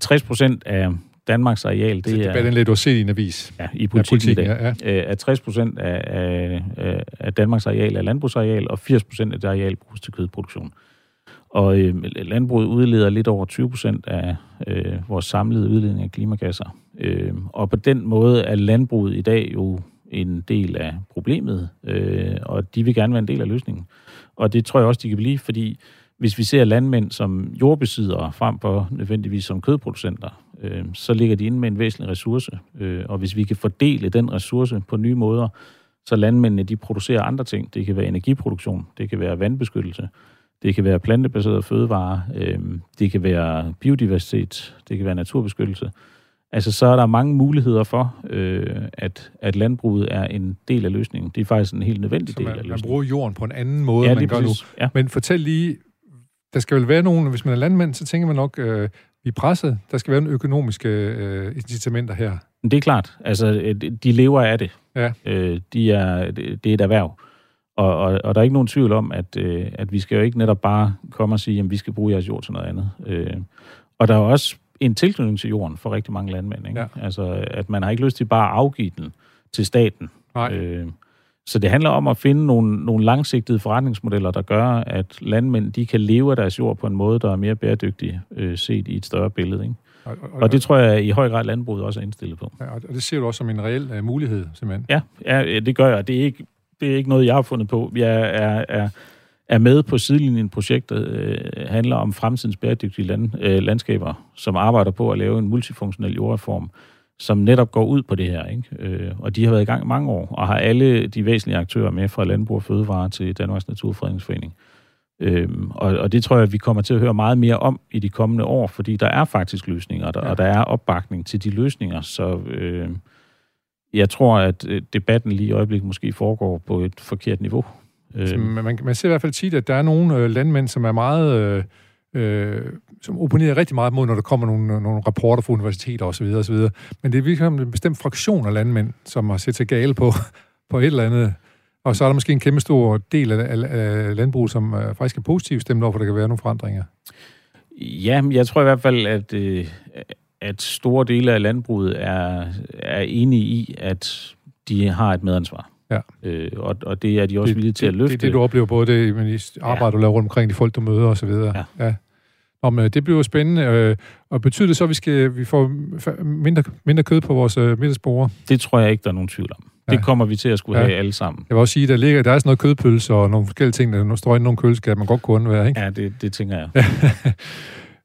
tres procent af Danmarks areal... Det, det er et debatindlæg, du har set i en avis. Ja, i politikken, ja, politikken i dag. Ja, ja. At tres procent af, af, af Danmarks areal er landbrugsareal, og firs procent af det areal bruges til kødproduktion. Og øh, landbruget udleder lidt over tyve procent af øh, vores samlede udledning af klimagasser. Øh, og på den måde er landbruget i dag jo... en del af problemet, øh, og de vil gerne være en del af løsningen. Og det tror jeg også, de kan blive, fordi hvis vi ser landmænd som jordbesiddere frem for nødvendigvis som kødproducenter, øh, så ligger de inde med en væsentlig ressource. Øh, og hvis vi kan fordele den ressource på nye måder, så landmændene, de producerer andre ting. Det kan være energiproduktion, det kan være vandbeskyttelse, det kan være plantebaserede fødevarer, øh, det kan være biodiversitet, det kan være naturbeskyttelse. Altså, så er der mange muligheder for, øh, at, at landbruget er en del af løsningen. Det er faktisk en helt nødvendig man, del af løsningen. Man bruger jorden på en anden måde, ja, man gør præcis, nu. Ja. Men fortæl lige, der skal vel være nogen, hvis man er landmand, så tænker man nok, øh, vi er presset, der skal være nogle økonomiske øh, incitamenter her. Det er klart. Altså, de lever af det. Ja. Øh, de er, det er et erhverv. Og, og, og der er ikke nogen tvivl om, at, øh, at vi skal jo ikke netop bare komme og sige, at vi skal bruge jeres jord til noget andet. Øh, og der er også en tilknytning til jorden for rigtig mange landmænd. Ikke? Ja. Altså, at man har ikke lyst til bare at afgive den til staten. Øh, så det handler om at finde nogle, nogle langsigtede forretningsmodeller, der gør, at landmænd de kan leve af deres jord på en måde, der er mere bæredygtig øh, set i et større billede. Ikke? Og, og, og, og det tror jeg i høj grad, landbruget også er indstillet på. Ja, og det ser du også som en reel øh, mulighed, simpelthen. Ja, ja, det gør jeg. Det er ikke, det er ikke noget, jeg har fundet på. Jeg er... er er med på sidelinjen. Projektet øh, handler om fremtidens bæredygtige land, øh, landskaber, som arbejder på at lave en multifunktionel jordreform, som netop går ud på det her. Ikke? Øh, og de har været i gang mange år, og har alle de væsentlige aktører med, fra Landbrug og Fødevare til Danmarks Naturfredningsforening. Øh, og, og det tror jeg, at vi kommer til at høre meget mere om i de kommende år, fordi der er faktisk løsninger, der, ja. Og der er opbakning til de løsninger, så... Øh, jeg tror, at debatten lige i øjeblikket måske foregår på et forkert niveau. Så man, man ser i hvert fald tit, at der er nogle landmænd, som er meget, øh, som opponerer rigtig meget mod, når der kommer nogle, nogle rapporter fra universiteter osv. osv. Men det er virkelig en bestemt fraktion af landmænd, som har set sig gale på, på et eller andet. Og så er der måske en kæmpe stor del af, af landbruget, som faktisk er positivt stemt over, for der kan være nogle forandringer. Ja, jeg tror i hvert fald, at, at store dele af landbruget er, er enige i, at de har et medansvar. Ja. Øh, og, og det er de også villige til at løfte. Det er det, du oplever både det, men arbejder, ja. Du laver rundt omkring de folk, du møder og så videre. Ja. Ja. Om øh, det bliver spændende, øh, og betyder det så, at vi, skal, vi får mindre, mindre kød på vores øh, middagsbord? Det tror jeg ikke, der er nogen tvivl om. Ja. Det kommer vi til at skulle ja. have alle sammen. Jeg vil også sige, at der, ligger, der er sådan noget kødpølse og nogle forskellige ting, der står inde i nogle køleskab, man godt kunne undvære, ikke? Ja, det, det tænker jeg.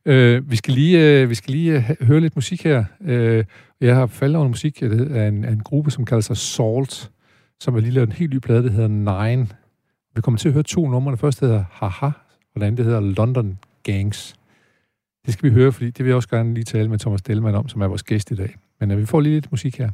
øh, vi skal lige, øh, vi skal lige høre lidt musik her. Øh, jeg har faldet over en musik af en, af en gruppe, som kalder sig Salt, som har lige lavet en helt ny plade, der hedder Nine. Vi kommer til at høre to numre. Det første hedder Haha, og det andet hedder London Gangs. Det skal vi høre, fordi det vil jeg også gerne lige tale med Thomas Dellemann om, som er vores gæst i dag. Men uh, vi får lige lidt musik her.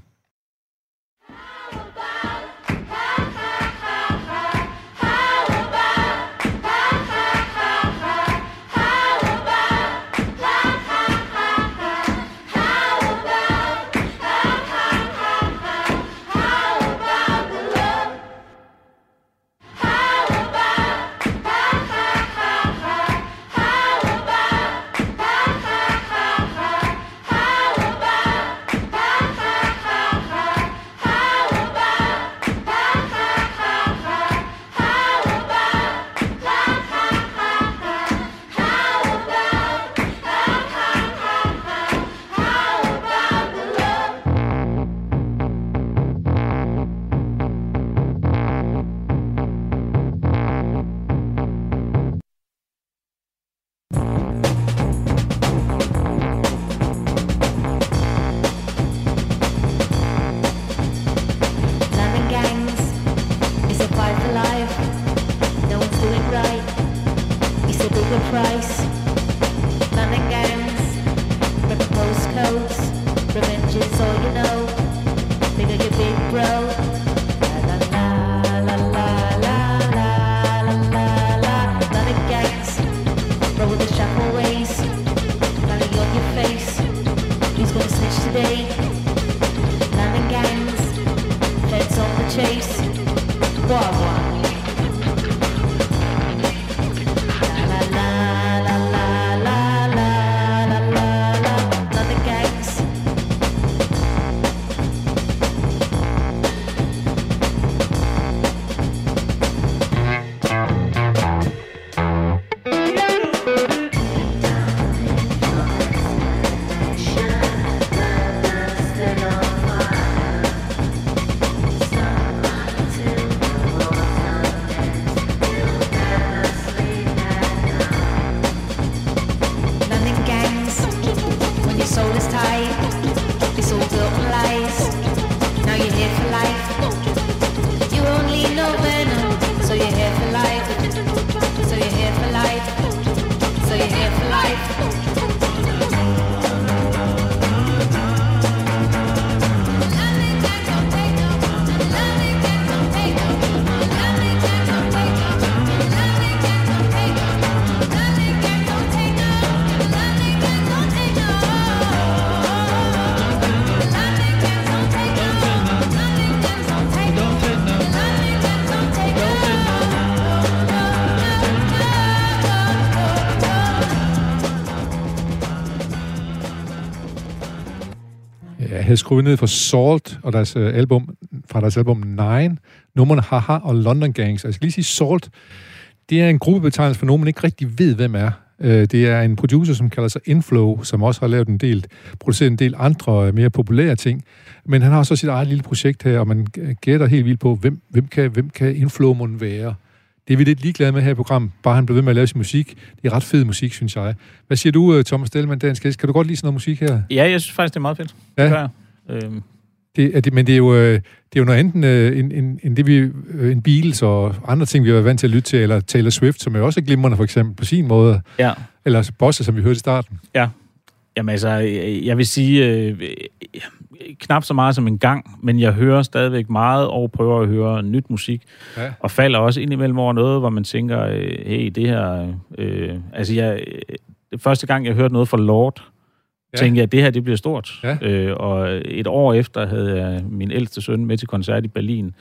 Jeg havde skruet ned for Salt og deres album, fra deres album Nine, nummerne Haha og London Gangs. Jeg skal lige sige, Salt, det er en gruppebetegnelse for nogen, man ikke rigtig ved, hvem er. Det er en producer, som kalder sig Inflow, som også har lavet en del, produceret en del andre mere populære ting. Men han har så sit eget lille projekt her, og man gætter helt vildt på, hvem, hvem kan, hvem kan Inflow måden være. Det er vi lidt ligeglade med her i programmet, bare han blev ved med at lave sin musik. Det er ret fed musik, synes jeg. Hvad siger du, Thomas Dellemann, dansk gæst? Kan du godt lide sådan noget musik her? Ja, jeg synes faktisk, det er meget fedt. Ja. Øhm. Det er det, men det er jo, det er jo noget enten en, en, en, det, vi, en Beatles og andre ting, vi har været vant til at lytte til, eller Taylor Swift, som jo også er glimrende for eksempel på sin måde. Ja. Eller Bossa, som vi hørte i starten. Ja. Jamen altså, jeg vil sige, øh, knap så meget som en gang, men jeg hører stadigvæk meget og prøver at høre nyt musik, ja. Og falder også indimellem over noget, hvor man tænker, øh, hey, det her... Øh, altså, jeg, første gang, jeg hørte noget fra Lorde, ja. Tænkte jeg, det her, det bliver stort. Ja. Øh, og et år efter havde jeg min ældste søn med til koncert i Berlin.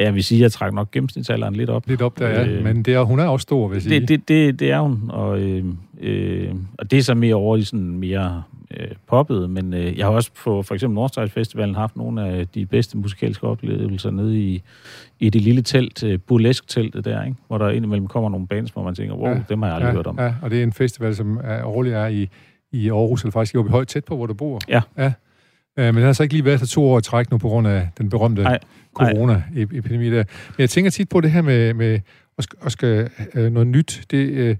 Jeg vil sige, jeg trækker nok gennemsnitsalderen lidt op. Lidt op, der er, øh, men det er, hun er også stor, vil jeg sige. Det, det, det, det er hun, og, øh, øh, og det er så mere over i sådan mere øh, poppet, men øh, jeg har også på for eksempel Northside Festivalen haft nogle af de bedste musikalske oplevelser nede i, i det lille telt, øh, burlesk-teltet der, ikke? Hvor der indimellem kommer nogle bands, hvor man tænker, wow, ja, dem har jeg aldrig ja, hørt om. Ja, og det er en festival, som er, årligt er i, i Aarhus, eller faktisk i Hubei, højt tæt på, hvor du bor. Ja. Ja. Øh, men det har så ikke lige været for to år i træk nu, på grund af den berømte ej, corona-epidemi der. Men jeg tænker tit på det her med, med at, at skal øh, noget nyt. Det øh,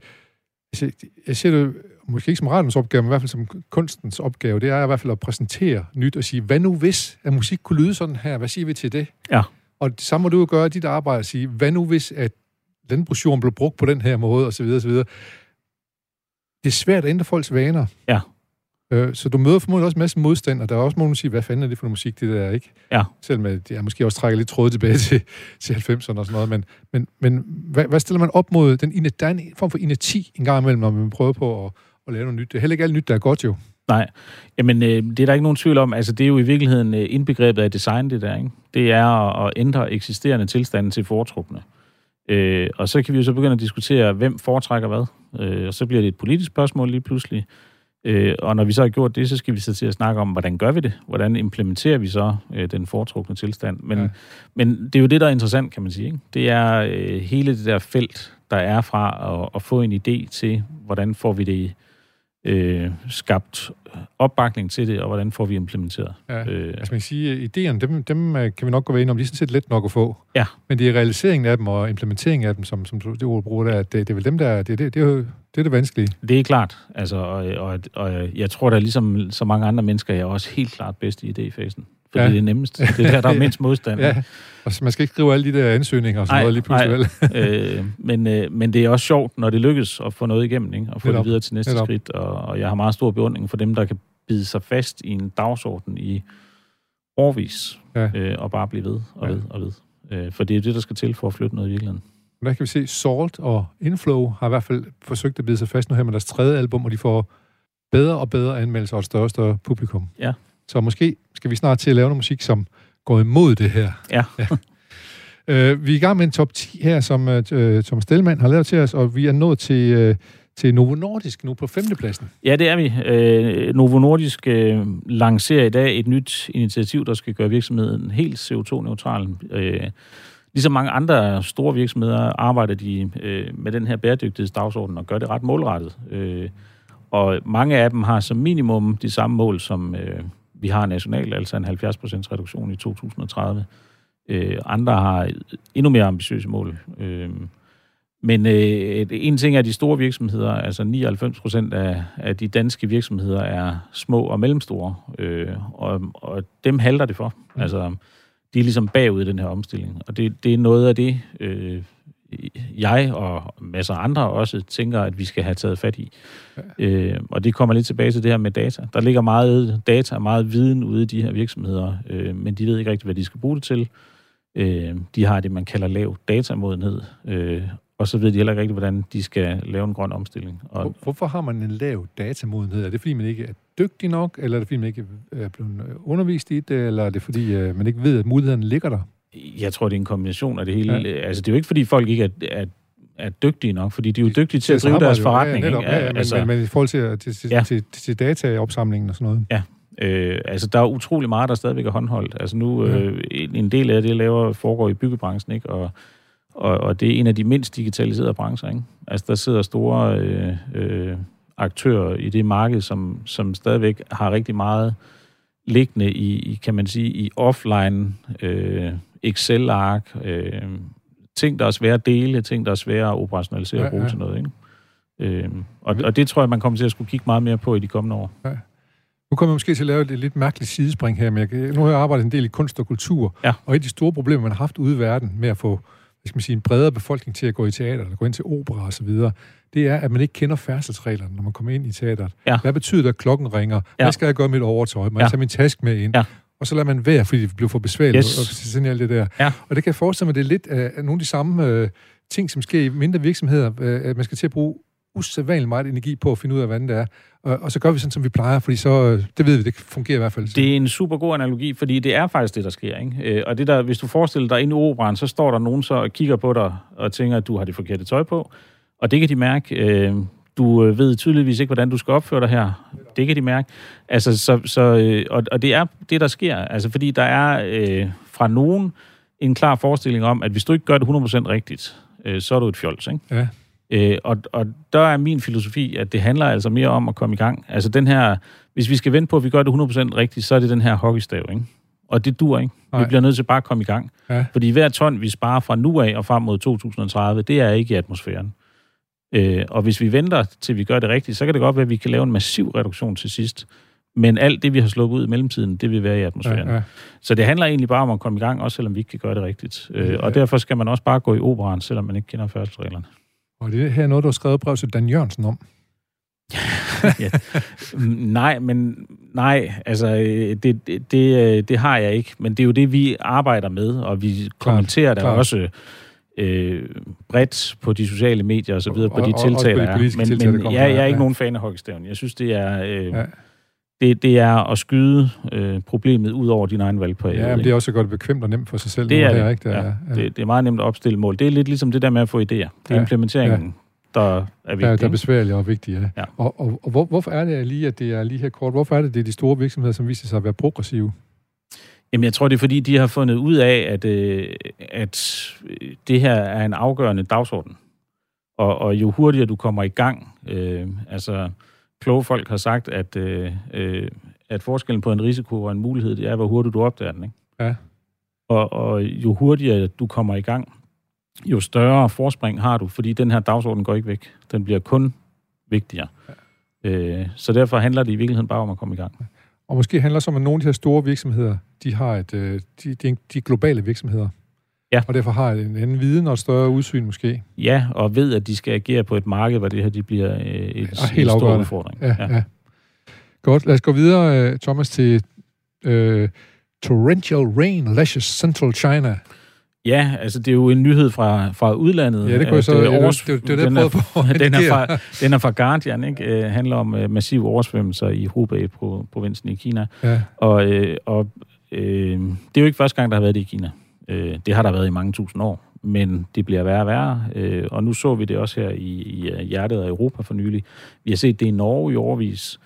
jeg ser det måske ikke som radioens opgave, men i hvert fald som kunstens opgave. Det er i hvert fald at præsentere nyt og sige, hvad nu hvis, at musik kunne lyde sådan her? Hvad siger vi til det? Ja. Og det samme må du jo gøre i dit arbejde, at sige, hvad nu hvis, at landbrugsjorden blev brugt på den her måde, og så videre, og så videre. Det er svært at ændre folks vaner. Ja. Øh, så du møder formodentlig også en masse modstand, og der er også nogen, der siger, hvad fanden er det for noget musik, det der, ikke? Ja. Selvom at jeg måske også trækker lidt tråd tilbage til, til halvfemserne og sådan noget, men, men, men hvad, hvad stiller man op mod? Den, der er en form for inerti en gang imellem, når man prøver på at og lave noget nyt. Det er heller ikke alt nyt, der er godt jo. Nej, jamen øh, det er der ikke nogen tvivl om. Altså det er jo i virkeligheden øh, indbegrebet af design, det der, ikke? Det er at ændre eksisterende tilstande til foretrukne. Øh, og så kan vi jo så begynde at diskutere, hvem foretrækker hvad. Øh, og så bliver det et politisk spørgsmål lige pludselig. Øh, og når vi så har gjort det, så skal vi så til at snakke om, hvordan gør vi det? Hvordan implementerer vi så øh, den foretrukne tilstand? Men, ja. men det er jo det, der er interessant, kan man sige, ikke? Det er øh, hele det der felt, der er fra at, at få en idé til, hvordan får vi det Øh, skabt opbakning til det, og hvordan får vi implementeret. Ja, øh, altså man kan sige, at idéerne, dem, dem kan vi nok gå ved ind om, de er sådan set let nok at få. Ja. Men det er realiseringen af dem, og implementeringen af dem, som, som det ord bruger der, det, det er vel dem, der det, det, det, det er det vanskelige. Det er klart, altså, og, og, og jeg tror, der er ligesom så mange andre mennesker, jeg er også helt klart bedst i idéfasen. Fordi ja. det er nemmest. Det er der, der er mindst modstand. Ja. Og så man skal ikke skrive alle de der ansøgninger og sådan nej, noget lige pludselig. øh, men, øh, men det er også sjovt, når det lykkes at få noget igennem, ikke? Og få det videre til næste Lidt skridt. Og, og jeg har meget stor beundring for dem, der kan bide sig fast i en dagsorden i årvis, ja. øh, og bare blive ved og ja. ved og ved. Øh, for det er det, der skal til for at flytte noget i virkeligheden. Der kan vi se, Salt og Inflow har i hvert fald forsøgt at bide sig fast nu her med deres tredje album, og de får bedre og bedre anmeldelser og et større og større publikum. Ja. Så måske skal vi snart til at lave noget musik, som går imod det her. Ja. ja. Øh, vi er i gang med en top ti her, som øh, Thomas Dellemann har lavet til os, og vi er nået til, øh, til Novo Nordisk nu på femtepladsen. Ja, det er vi. Øh, Novo Nordisk øh, lancerer i dag et nyt initiativ, der skal gøre virksomheden helt C O to neutral. Øh, ligesom mange andre store virksomheder arbejder de øh, med den her bæredygtighedsdagsorden og gør det ret målrettet. Øh, og mange af dem har som minimum de samme mål, som Øh, vi har nationalt, altså en halvfjerds procent reduktion i to tusind og tredive. Øh, andre har endnu mere ambitiøse mål. Øh, men øh, en ting er de store virksomheder, altså nioghalvfems procent af, af de danske virksomheder er små og mellemstore, øh, og, og dem halter det for. Mm. Altså, de er ligesom bagud i den her omstilling, og det, det er noget af det, øh, jeg og masser af andre også tænker, at vi skal have taget fat i. Ja. Øh, og det kommer lidt tilbage til det her med data. Der ligger meget data og meget viden ude i de her virksomheder, øh, men de ved ikke rigtigt, hvad de skal bruge det til. Øh, de har det, man kalder lav datamodenhed, øh, og så ved de heller ikke rigtigt, hvordan de skal lave en grøn omstilling. Og hvorfor har man en lav datamodenhed? Er det, fordi man ikke er dygtig nok, eller er det, fordi man ikke er blevet undervist i det, eller er det, fordi man ikke ved, at mulighederne ligger der? Jeg tror, det er en kombination af det hele. Ja. Altså, det er jo ikke, fordi folk ikke er, er, er dygtige nok, fordi de er jo dygtige til at drive deres forretning. Ja, ja, ja, ja, men, altså, men, men i forhold til, til, til, ja. til, til dataopsamlingen og sådan noget. Ja, øh, altså der er utrolig meget, der stadigvæk er håndholdt. Altså nu, ja. øh, en del af det, jeg laver, foregår i byggebranchen, ikke? Og, og, og det er en af de mindst digitaliserede brancher, ikke? Altså der sidder store øh, øh, aktører i det marked, som, som stadigvæk har rigtig meget liggende i, i kan man sige, i offline øh, Excel-ark, øh, ting, der er svære at dele, ting, der er svære at operationalisere og ja, bruge ja. til noget, ikke? Øh, og, og det tror jeg, man kommer til at skulle kigge meget mere på i de kommende år. Ja. Nu kommer jeg måske til at lave et lidt mærkeligt sidespring her, men jeg, nu har jeg arbejdet en del i kunst og kultur, ja. og et af de store problemer, man har haft ude i verden med at få skal man sige, en bredere befolkning til at gå i teater, eller gå ind til opera og så videre, det er, at man ikke kender færdselsreglerne, når man kommer ind i teateret. Ja. Hvad betyder det, at klokken ringer? Ja. Hvad skal jeg gøre med mit overtøj? Må jeg ja. tage min taske med ind? Ja. Og så lader man være, fordi det bliver for besværligt, yes. og sådan alt det der. Ja. Og det kan jeg forestille mig, det er lidt af nogle af de samme øh, ting, som sker i mindre virksomheder, øh, at man skal til at bruge usædvanligt meget energi på at finde ud af, hvad det er. Og, og så gør vi sådan, som vi plejer, fordi så, øh, det ved vi, det fungerer i hvert fald. Det er en super god analogi, fordi det er faktisk det, der sker, ikke? Øh, og det der, hvis du forestiller dig inde i operaen, så står der nogen så og kigger på dig og tænker, at du har det forkerte tøj på. Og det kan de mærke. Øh, du ved tydeligvis ikke, hvordan du skal opføre dig her. Det kan de mærke. Altså, så, så, og, og det er det, der sker. Altså, fordi der er øh, fra nogen en klar forestilling om, at hvis du ikke gør det hundrede procent rigtigt, øh, så er du et fjols, ikke? Ja. Øh, og, og der er min filosofi, at det handler altså mere om at komme i gang. Altså den her, hvis vi skal vente på, at vi gør det hundrede procent rigtigt, så er det den her hockeystav, ikke? Og det dur, ikke? Nej. Vi bliver nødt til bare at komme i gang. Ja. Fordi hver ton, vi sparer fra nu af og frem mod to tusind og tredive, det er ikke i atmosfæren. Øh, og hvis vi venter til, vi gør det rigtigt, så kan det godt være, at vi kan lave en massiv reduktion til sidst. Men alt det, vi har sluppet ud i mellemtiden, det vil være i atmosfæren. Ja, ja. Så det handler egentlig bare om at komme i gang, også selvom vi ikke kan gøre det rigtigt. Øh, ja. Og derfor skal man også bare gå i operaen, selvom man ikke kender færdselsreglerne. Og det her er noget, du har skrevet brev til Dan Jørgensen om. ja. Nej, men nej, altså det, det, det har jeg ikke, men det er jo det, vi arbejder med, og vi klart, kommenterer der også øh, bredt på de sociale medier og så videre, og, på de og, tiltag, og der er. Men, men tiltag, der ja, jeg er ikke ja. nogen fan af hockeystaven. Jeg synes, det er, øh, ja. det, det er at skyde øh, problemet ud over din egen valgperiode. Ja, men det er også godt bekvemt og nemt for sig selv. Det er, det. Her, ikke? Det, er ja. Ja. Det, det er meget nemt at opstille mål. Det er lidt ligesom det der med at få idéer. Det er ja. implementeringen. Ja. der er vigtige. Ja, der er besværlige og vigtige, ja. ja. Og, og, og hvor, hvorfor er det lige, at det er lige her kort? Hvorfor er det, det er de store virksomheder, som viser sig at være progressive? Jamen, jeg tror, det er, fordi de har fundet ud af, at, øh, at det her er en afgørende dagsorden. Og, og jo hurtigere du kommer i gang, øh, altså, kloge folk har sagt, at, øh, at forskellen på en risiko og en mulighed, det er, hvor hurtigt du opdager den, ikke? Ja. Og, og jo hurtigere du kommer i gang, jo større forspring har du, fordi den her dagsorden går ikke væk. Den bliver kun vigtigere. Ja. Øh, så derfor handler det i virkeligheden bare om at komme i gang. Og måske handler det om, at nogle af de her store virksomheder, de har et, de, de, de globale virksomheder, ja. og derfor har en anden viden og et større udsyn måske. Ja, og ved, at de skal agere på et marked, hvor det her de bliver et, ja, helt en stor udfordring. Ja, ja. Ja. Godt, lad os gå videre, Thomas, til øh, Torrential Rain Lashes Central China. Ja, altså det er jo en nyhed fra, fra udlandet. Ja, det kunne jeg så... Det er års, det, det, det, den, er, den, er fra, den er fra Guardian, ikke? Det uh, handler om uh, massive oversvømmelser i Hubei-provinsen i Kina. Ja. Og, øh, og øh, det er jo ikke første gang, der har været det i Kina. Øh, det har der været i mange tusind år, men det bliver værre og værre. Øh, og nu så vi det også her i, i hjertet af Europa for nylig. Vi har set det i Norge i årevis,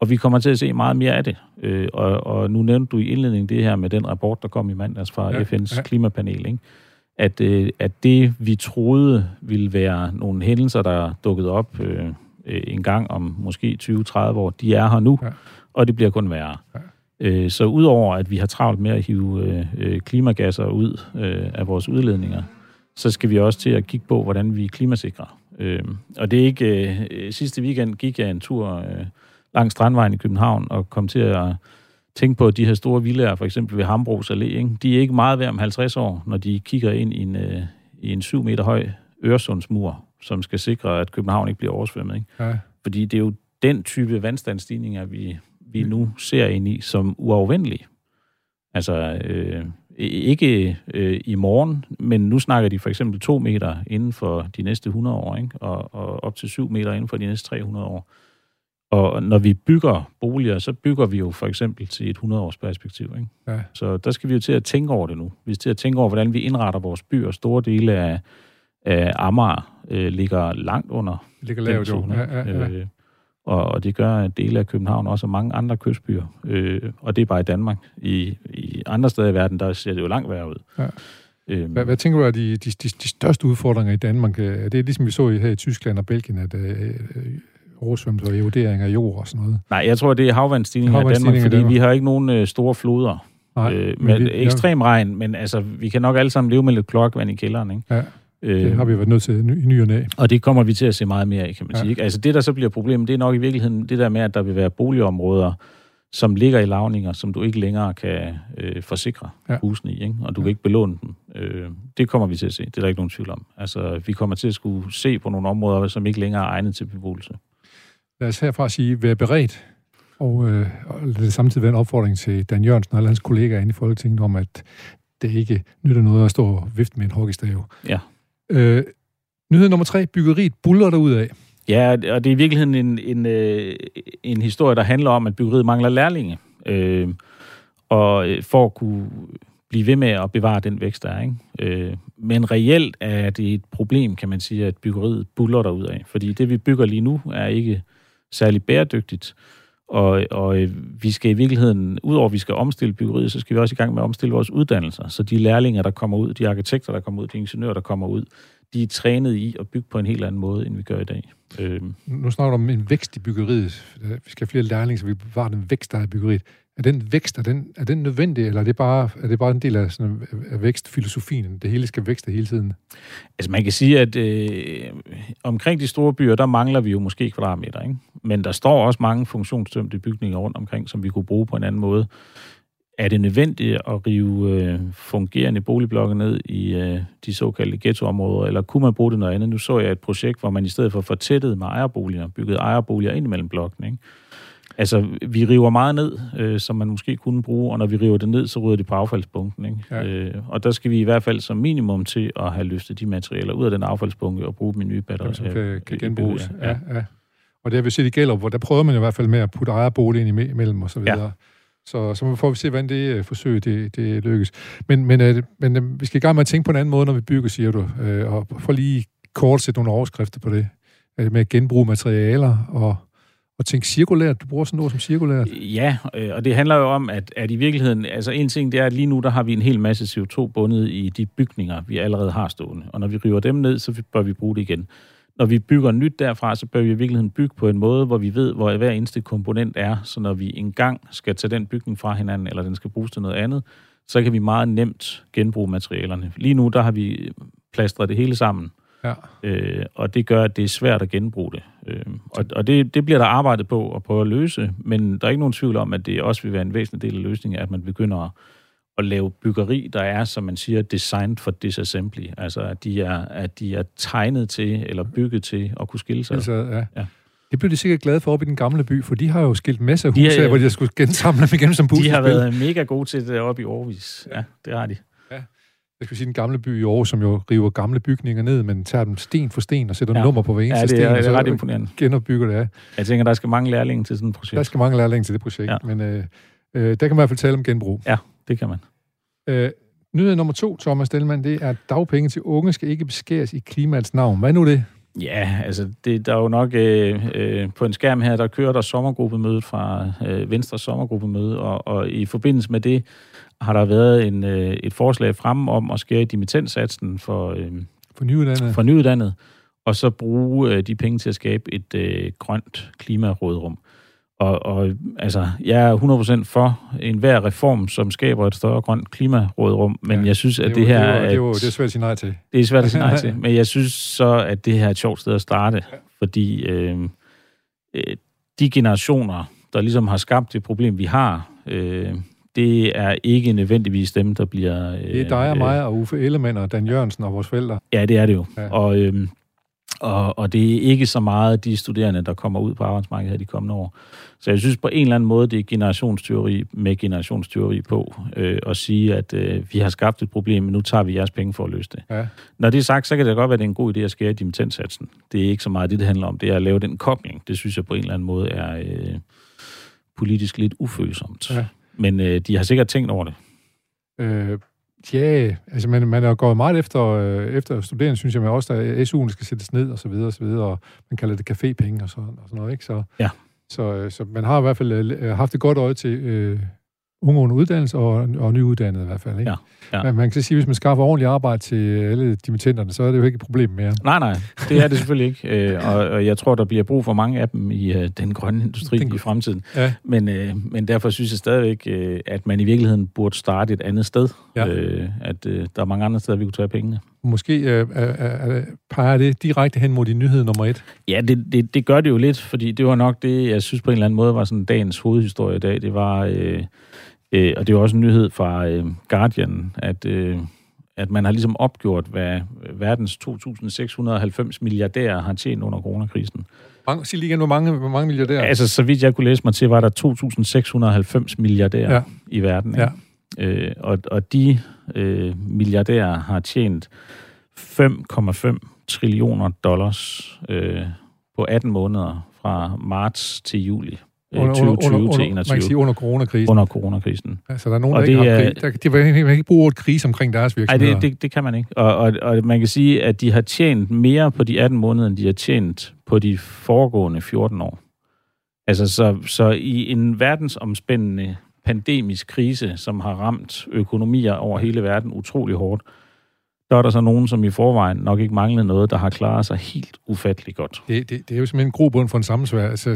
og vi kommer til at se meget mere af det. Øh, og, og nu nævnte du i indledningen det her med den rapport, der kom i mandags fra ja, F N's ja. klimapanel, ikke? At, øh, at det, vi troede ville være nogle hændelser, der dukkede op øh, en gang om måske tyve til tredive år, de er her nu, ja. og det bliver kun værre. Ja. Øh, så udover at vi har travlt med at hive øh, klimagasser ud øh, af vores udledninger, så skal vi også til at kigge på, hvordan vi klimasikrer. Øh, og det er ikke... Øh, sidste weekend gik jeg en tur... Øh, langs Strandvejen i København, og kom til at tænke på, at de her store villaer, for eksempel ved Hambrosallé, ikke? De er ikke meget værd om halvtreds år, når de kigger ind i en, øh, i en syv meter høj Øresundsmur, som skal sikre, at København ikke bliver oversvømmet, ikke? Ja. Fordi det er jo den type vandstandsstigninger, vi, vi nu ser ind i som uafvendelige. Altså, øh, ikke øh, i morgen, men nu snakker de for eksempel to meter inden for de næste hundrede år, ikke? Og, og op til syv meter inden for de næste tre hundrede år. Og når vi bygger boliger, så bygger vi jo for eksempel til et hundrede-års perspektiv, ikke? Ja. Så der skal vi jo til at tænke over det nu. Vi skal til at tænke over, hvordan vi indretter vores byer. Store dele af, af Amager øh, ligger langt under. Ligger lavt, jo. Ja, ja, ja. Øh, og, og det gør dele af København også, og mange andre kystbyer. Øh, og det er bare i Danmark. I, i andre steder i verden, der ser det jo langt værre ud. Ja. Hvad, hvad tænker du er de, de, de, de største udfordringer i Danmark? Det er ligesom vi så her i Tyskland og Belgien, at... Øh, oversvømmelser og erodering af jord og sådan noget. Nej, jeg tror, det er havvandstigninger i Danmark, fordi vi har ikke nogen øh, store floder. Nej, øh, med vi, ekstrem ja. regn, men altså, vi kan nok alle sammen leve med lidt kloakvand i kælderen, ikke? Ja, øh, det har vi været nødt til ny, i ny og næ. Og det kommer vi til at se meget mere af, kan man ja. sige, ikke? Altså, det der så bliver problemet, det er nok i virkeligheden det der med, at der vil være boligområder, som ligger i lavninger, som du ikke længere kan øh, forsikre ja. husene i, ikke? Og du ja. kan ikke belåne dem. Øh, det kommer vi til at se, det er der ikke nogen tvivl om. Altså, vi kommer til at skulle se på nogle områder, som ikke længere er egnet til beboelse. Lad os herfra sige, være beredt, og, øh, og lad det samtidig være en opfordring til Dan Jørgensen og alle hans kollegaer inde i Folketinget om, at det ikke nytter noget at stå og vifte med en hockeystav. Ja. Øh, nyhed nummer tre, byggeriet buller derudad. Ja, og det er i virkeligheden en, en, en, en historie, der handler om, at byggeriet mangler lærlinge. Øh, og for at kunne blive ved med at bevare den vækst, der er, ikke? Øh, men reelt er det et problem, kan man sige, at byggeriet buller derudad. Fordi det, vi bygger lige nu, er ikke særlig bæredygtigt. Og, og vi skal i virkeligheden, udover at vi skal omstille byggeriet, så skal vi også i gang med at omstille vores uddannelser. Så de lærlinger, der kommer ud, de arkitekter, der kommer ud, de ingeniører, der kommer ud, de er trænet i at bygge på en helt anden måde, end vi gør i dag. Øh. Nu snakker du om en vækst i byggeriet. Vi skal have flere lærlinger, så vi bevarer den vækst, der er i byggeriet. Er den vækst, er den, er den nødvendig, eller er det bare, er det bare en del af, sådan, af vækstfilosofien? Det hele skal vækste hele tiden? Altså man kan sige, at øh, omkring de store byer, der mangler vi jo måske kvadratmeter, ikke? Men der står også mange funktionstømte bygninger rundt omkring, som vi kunne bruge på en anden måde. Er det nødvendigt at rive øh, fungerende boligblokke ned i øh, de såkaldte ghettoområder, eller kunne man bruge det noget andet? Nu så jeg et projekt, hvor man i stedet for fortættede med ejerboliger, byggede ejerboliger ind imellem blokken, ikke? Altså, vi river meget ned, øh, som man måske kunne bruge, og når vi river det ned, så ryger det på affaldsbunken, ikke? Ja. Øh, og der skal vi i hvert fald som minimum til at have løftet de materialer ud af den affaldsbunke og bruge dem i nye batterier. Som kan, kan genbruges, ja. Ja, ja. Og det har vi set i Gellerup, hvor der prøver man i hvert fald med at putte ejerbolig ind imellem og så videre. Ja. Så, så får vi se, hvordan det forsøg det, det lykkes. Men, men, men vi skal i gang med at tænke på en anden måde, når vi bygger, siger du. Øh, og for lige kort sætte nogle overskrifter på det. Med at genbruge materialer og Og tænk cirkulært. Du bruger sådan noget som cirkulært. Ja, øh, og det handler jo om, at, at i virkeligheden, altså en ting, det er, at lige nu, der har vi en hel masse C O to bundet i de bygninger, vi allerede har stående. Og når vi river dem ned, så bør vi bruge det igen. Når vi bygger nyt derfra, så bør vi i virkeligheden bygge på en måde, hvor vi ved, hvor hver eneste komponent er. Så når vi engang skal tage den bygning fra hinanden, eller den skal bruges til noget andet, så kan vi meget nemt genbruge materialerne. Lige nu, der har vi plastret det hele sammen. Ja. Øh, og det gør, at det er svært at genbruge det. Øh, og og det, det bliver der arbejdet på at prøve at løse, men der er ikke nogen tvivl om, at det også vil være en væsentlig del af løsningen, at man begynder at, at lave byggeri, der er, som man siger, designed for disassembly. Altså, at de er, at de er tegnet til, eller bygget til at kunne skille sig. Altså, ja. Ja. Det blev de sikkert glade for op i den gamle by, for de har jo skilt masser af huse af, hvor de har skulle gensamle dem igen som puslespil. De har været mega gode til det deroppe i årevis. Ja, det har de. Jeg skal sige, den gamle by i Aarhus, som jo river gamle bygninger ned, men tager dem sten for sten og sætter ja. nummer på hver eneste sten. Ja, det er, sten, det er ret imponerende. Genopbygger det af. Jeg tænker, der skal mange lærlinge til sådan et projekt. Der skal mange lærlinge til det projekt, ja. men øh, øh, der kan man i hvert fald tale om genbrug. Ja, det kan man. Øh, nyhed nummer to, Thomas Dellemann, det er, at dagpenge til unge skal ikke beskæres i klimaets navn. Hvad nu det? Ja, altså, det, der er jo nok øh, øh, på en skærm her, der kører der sommergruppemødet fra øh, Venstres sommergruppemøde, og, og i forbindelse med det har der været en, øh, et forslag fremme om at skære dimittentsatsen for, øh, for, nyuddannede. for nyuddannede, og så bruge øh, de penge til at skabe et øh, grønt klimarådrum. Og, og altså, jeg er hundrede procent for enhver reform, som skaber et større grønt klimarådrum, men ja, jeg synes, at det, det her... Det, at, det, det er svært at sige nej til. Det er svært at sige nej til, men jeg synes så, at det her er et sjovt sted at starte, fordi øh, øh, de generationer, der ligesom har skabt det problem, vi har... Øh, det er ikke nødvendigvis dem, der bliver... Øh, det er dig og mig og Uffe Ellemann og Dan Jørgensen og vores forældre. Ja, det er det jo. Ja. Og, øh, og, og det er ikke så meget de studerende, der kommer ud på arbejdsmarkedet her de kommende år. Så jeg synes på en eller anden måde, det er generationsteori med generationsteori på øh, at sige, at øh, vi har skabt et problem, men nu tager vi jeres penge for at løse det. Ja. Når det er sagt, så kan det godt være, at det er en god idé at skære dimittentsatsen. Det er ikke så meget det, det handler om. Det er at lave den kobling. Det synes jeg på en eller anden måde er øh, politisk lidt ufølsomt. Ja. Men øh, de har sikkert tænkt over det. Øh, ja, altså man, man er gået meget efter, øh, efter studerende, synes jeg, men også, at S U'en skal sættes ned, og så videre, og så videre, og man kalder det cafépenge, og, så, og sådan noget, ikke? Så, ja. så, øh, så man har i hvert fald øh, haft et godt øje til øh, unge under uddannelse, og, og nyuddannede i hvert fald, ikke? Ja. Ja. Men man kan sige, at hvis man skaffer ordentligt arbejde til alle dimittenterne, så er det jo ikke et problem mere. Nej, nej, det er det selvfølgelig ikke. Øh, og, og jeg tror, der bliver brug for mange af dem i øh, den grønne industri den... i fremtiden. Ja. Men, øh, men derfor synes jeg stadigvæk, øh, at man i virkeligheden burde starte et andet sted. Ja. Øh, at øh, der er mange andre steder, vi kunne tage pengene. Måske øh, øh, peger det direkte hen mod din nyhed nummer et. Ja, det, det, det gør det jo lidt, fordi det var nok det, jeg synes på en eller anden måde var sådan dagens hovedhistorie i dag. Det var... Øh, Øh, og det er jo også en nyhed fra øh, Guardian, at, øh, at man har ligesom opgjort, hvad verdens to tusind seks hundrede og halvfems milliardærer har tjent under coronakrisen. Mange, sig lige igen, hvor mange, hvor mange milliardærer? Altså, så vidt jeg kunne læse mig til, var der to tusind seks hundrede og halvfems milliardærer ja. i verden. Ja? Ja. Øh, og, og de øh, milliardærer har tjent fem komma fem trillioner dollars øh, på atten måneder fra marts til juli under, tyve tyve under, under, til enogtyve. Man kan sige under coronakrisen. Under coronakrisen. Altså, der er nogen, og der det, ikke har krig. Der, de, man kan ikke bruge ordet kris omkring deres virksomheder. Nej, det, det, det kan man ikke. Og, og, og man kan sige, at de har tjent mere på de atten måneder, end de har tjent på de foregående fjorten år. Altså, så, så i en verdensomspændende pandemisk krise, som har ramt økonomier over hele verden utrolig hårdt, der er der så nogen, som i forvejen nok ikke manglede noget, der har klaret sig helt ufatteligt godt. Det, det, det er jo simpelthen en grobund for en sammensværelse.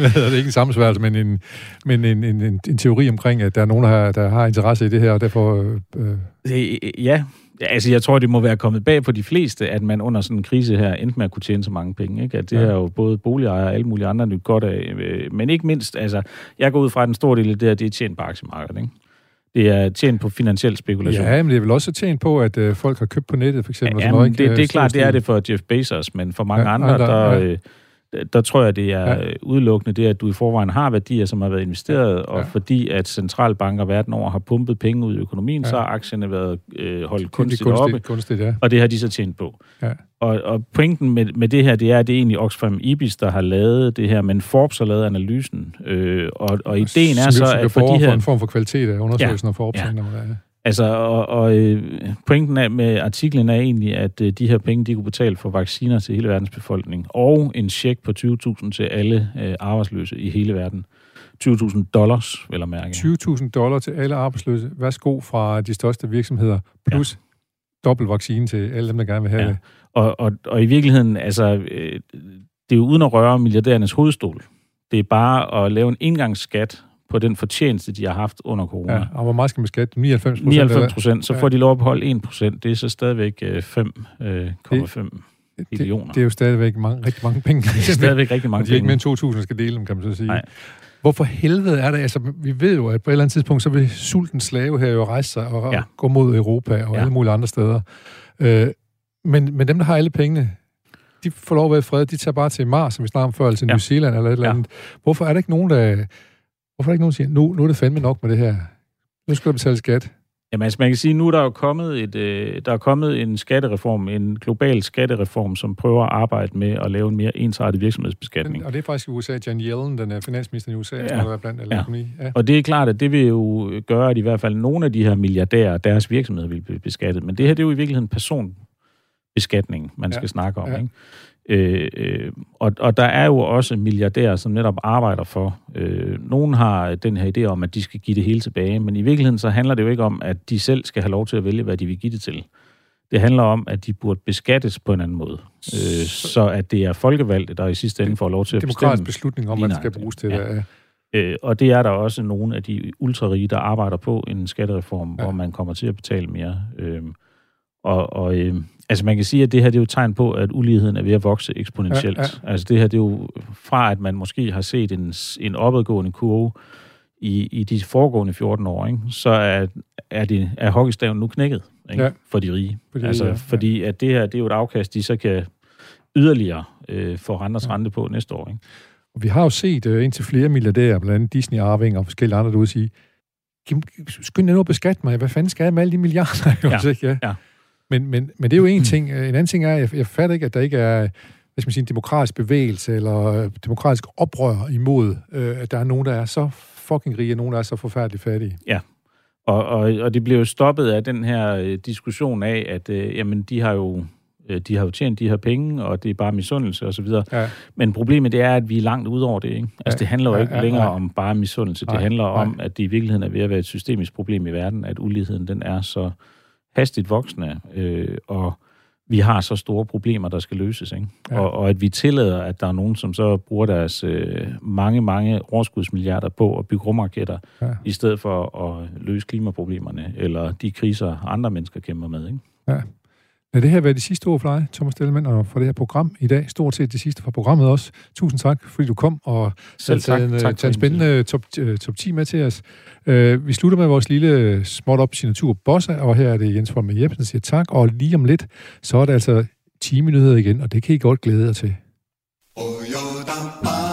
Hvad hedder det? Ikke en sammensværelse, men, en, men en, en, en, en teori omkring, at der er nogen, der har, der har interesse i det her, og derfor... Øh... Det, ja, altså jeg tror, det må være kommet bag på de fleste, at man under sådan en krise her endte med at kunne tjene så mange penge. Ikke? At det ja. er jo både boligejere og alle mulige andre nyt godt af. Men ikke mindst, altså, jeg går ud fra, at den store del af det her, det er tjent på aktiemarkedet, ikke? Det er tjent på finansiel spekulation. Ja, men det er vel også tjent på, at øh, folk har købt på nettet, for eksempel. Ja, men det, det er klart, det er det for Jeff Bezos, men for mange ja, andre, andre der, ja. der, der tror jeg, det er ja. udelukkende det, at du i forvejen har værdier, som har været investeret, ja. og ja. fordi at centralbanker verden over har pumpet penge ud i økonomien, ja. så har aktierne været øh, holdt kunstigt, kunstigt oppe, kunstigt, ja. og det har de så tjent på. Ja. Og, og pointen med, med det her, det er, at det er egentlig Oxfam Ibis, der har lavet det her, men Forbes har lavet analysen. Øh, og, og ideen er så, at for de her... For en form for kvalitet af undersøgelsen ja, og Forbes. Ja. Altså, og, og pointen af, med artiklen er egentlig, at de her penge, de kunne betale for vacciner til hele verdens befolkning, og en check på tyve tusind til alle øh, arbejdsløse i hele verden. tyve tusind dollars, vil jeg mærke. tyve tusind dollar til alle arbejdsløse. Værsgo fra de største virksomheder. Plus... Ja. Dobbelt vaccine til alle dem, der gerne vil have det. Ja. Og, og, og i virkeligheden, altså, det er jo uden at røre milliardærernes hovedstol. Det er bare at lave en engangsskat på den fortjeneste, de har haft under corona. Ja, og hvor meget skal man skatte? nioghalvfems procent? nioghalvfems procent, så får de lov at beholde en procent. Det er så stadigvæk fem komma fem millioner. Det, det er jo stadigvæk mange, rigtig mange penge. Det er stadigvæk rigtig mange penge. Det er ikke mere end to tusind, skal dele dem, kan man så sige. Nej. Hvorfor helvede er det? Altså, vi ved jo, at på et eller andet tidspunkt, så vil sultens slave her jo rejse sig og ja. gå mod Europa og ja. alle mulige andre steder. Øh, men, men dem, der har alle pengene, de får lov at være i fred. De tager bare til Mars, som vi snakker om før, eller til ja. New Zealand eller et eller andet. Ja. Hvorfor er der ikke nogen, der, hvorfor er der ikke nogen, der siger, nu, nu er det fandme nok med det her? Nu skal der betale skat. Jamen, altså, man kan sige, at nu er der jo kommet, et, øh, der er kommet en skattereform, en global skattereform, som prøver at arbejde med at lave en mere ensartet virksomhedsbeskatning. Og det er faktisk i U S A, Jan Yellen, den er finansminister i U S A, ja. som har været blandt alle økonomi. Ja. Ja. Og det er klart, at det vil jo gøre, at i hvert fald nogle af de her milliardærer, deres virksomheder vil blive beskattet. Men det her, det er jo i virkeligheden personbeskatning, man skal ja. snakke om, ja. ikke? Øh, øh, og, og der er jo også milliardærer, som netop arbejder for. Øh, nogen har den her idé om, at de skal give det hele tilbage, men i virkeligheden så handler det jo ikke om, at de selv skal have lov til at vælge, hvad de vil give det til. Det handler om, at de burde beskattes på en anden måde, øh, så at det er folkevalgte, der i sidste ende får lov til at bestemme. Demokratisk beslutning om, hvad der skal bruges til. Ja. Øh, og det er der også nogle af de ultrarige, der arbejder på en skattereform, ja. hvor man kommer til at betale mere. Øh, og... og øh, Altså man kan sige, at det her det er jo tegn på, at uligheden er ved at vokse eksponentielt. Ja, ja. Altså det her det er jo fra, at man måske har set en, en opadgående kurve i, i de foregående fjorten år, ikke? Så er, er, det, er hockeystaven nu knækket, ikke? Ja. For de rige. Fordi, altså, ja, ja. fordi at det her det er jo et afkast, de så kan yderligere øh, få renters ja. rente på næste år. Ikke? Og vi har jo set øh, indtil flere milliardærer, blandt andet Disney-arvinger og forskellige andre, der vil sige, skynd jer nu at beskatte mig, hvad fanden skal jeg med alle de milliarder? Ja, også, ikke? Ja. ja. Men, men, men det er jo en ting. En anden ting er, at jeg, jeg fatter ikke, at der ikke er hvad skal man sige, en demokratisk bevægelse eller demokratisk oprør imod, øh, at der er nogen, der er så fucking rige, og nogen, der er så forfærdeligt fattige. Ja, og, og, og det bliver jo stoppet af den her diskussion af, at øh, jamen, de har jo de har jo tjent de her penge, og det er bare misundelse og så videre. Ja. Men problemet det er, at vi er langt ud over det, ikke? Altså, det handler jo ja, ikke ja, længere nej. om bare misundelse. Nej, det handler nej. om, at det i virkeligheden er ved at være et systemisk problem i verden, at uligheden den er så hastigt voksne, øh, og vi har så store problemer, der skal løses, ikke? Ja. Og, og at vi tillader, at der er nogen, som så bruger deres øh, mange, mange overskudsmilliarder på at bygge rumraketter, ja. i stedet for at løse klimaproblemerne, eller de kriser, andre mennesker kæmper med, ikke? Ja. Lad det her være de sidste ord for dig, Thomas Dellemann, og for det her program i dag. Stort set det sidste fra programmet også. Tusind tak, fordi du kom og tager en spændende top ti med til os. Uh, vi slutter med vores lille småt op signatur Bossa, og her er det Jens Holm Jebsen, der siger tak, og lige om lidt, så er det altså timenyheder igen, og det kan I godt glæde jer til. Bye.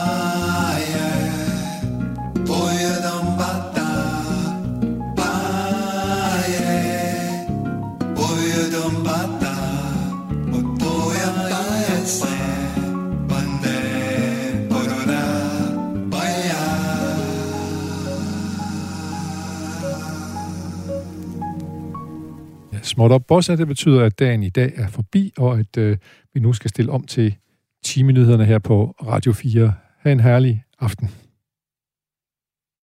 småt op bossa. Det betyder, at dagen i dag er forbi, og at øh, vi nu skal stille om til timenyhederne her på Radio fire. Ha' en herlig aften.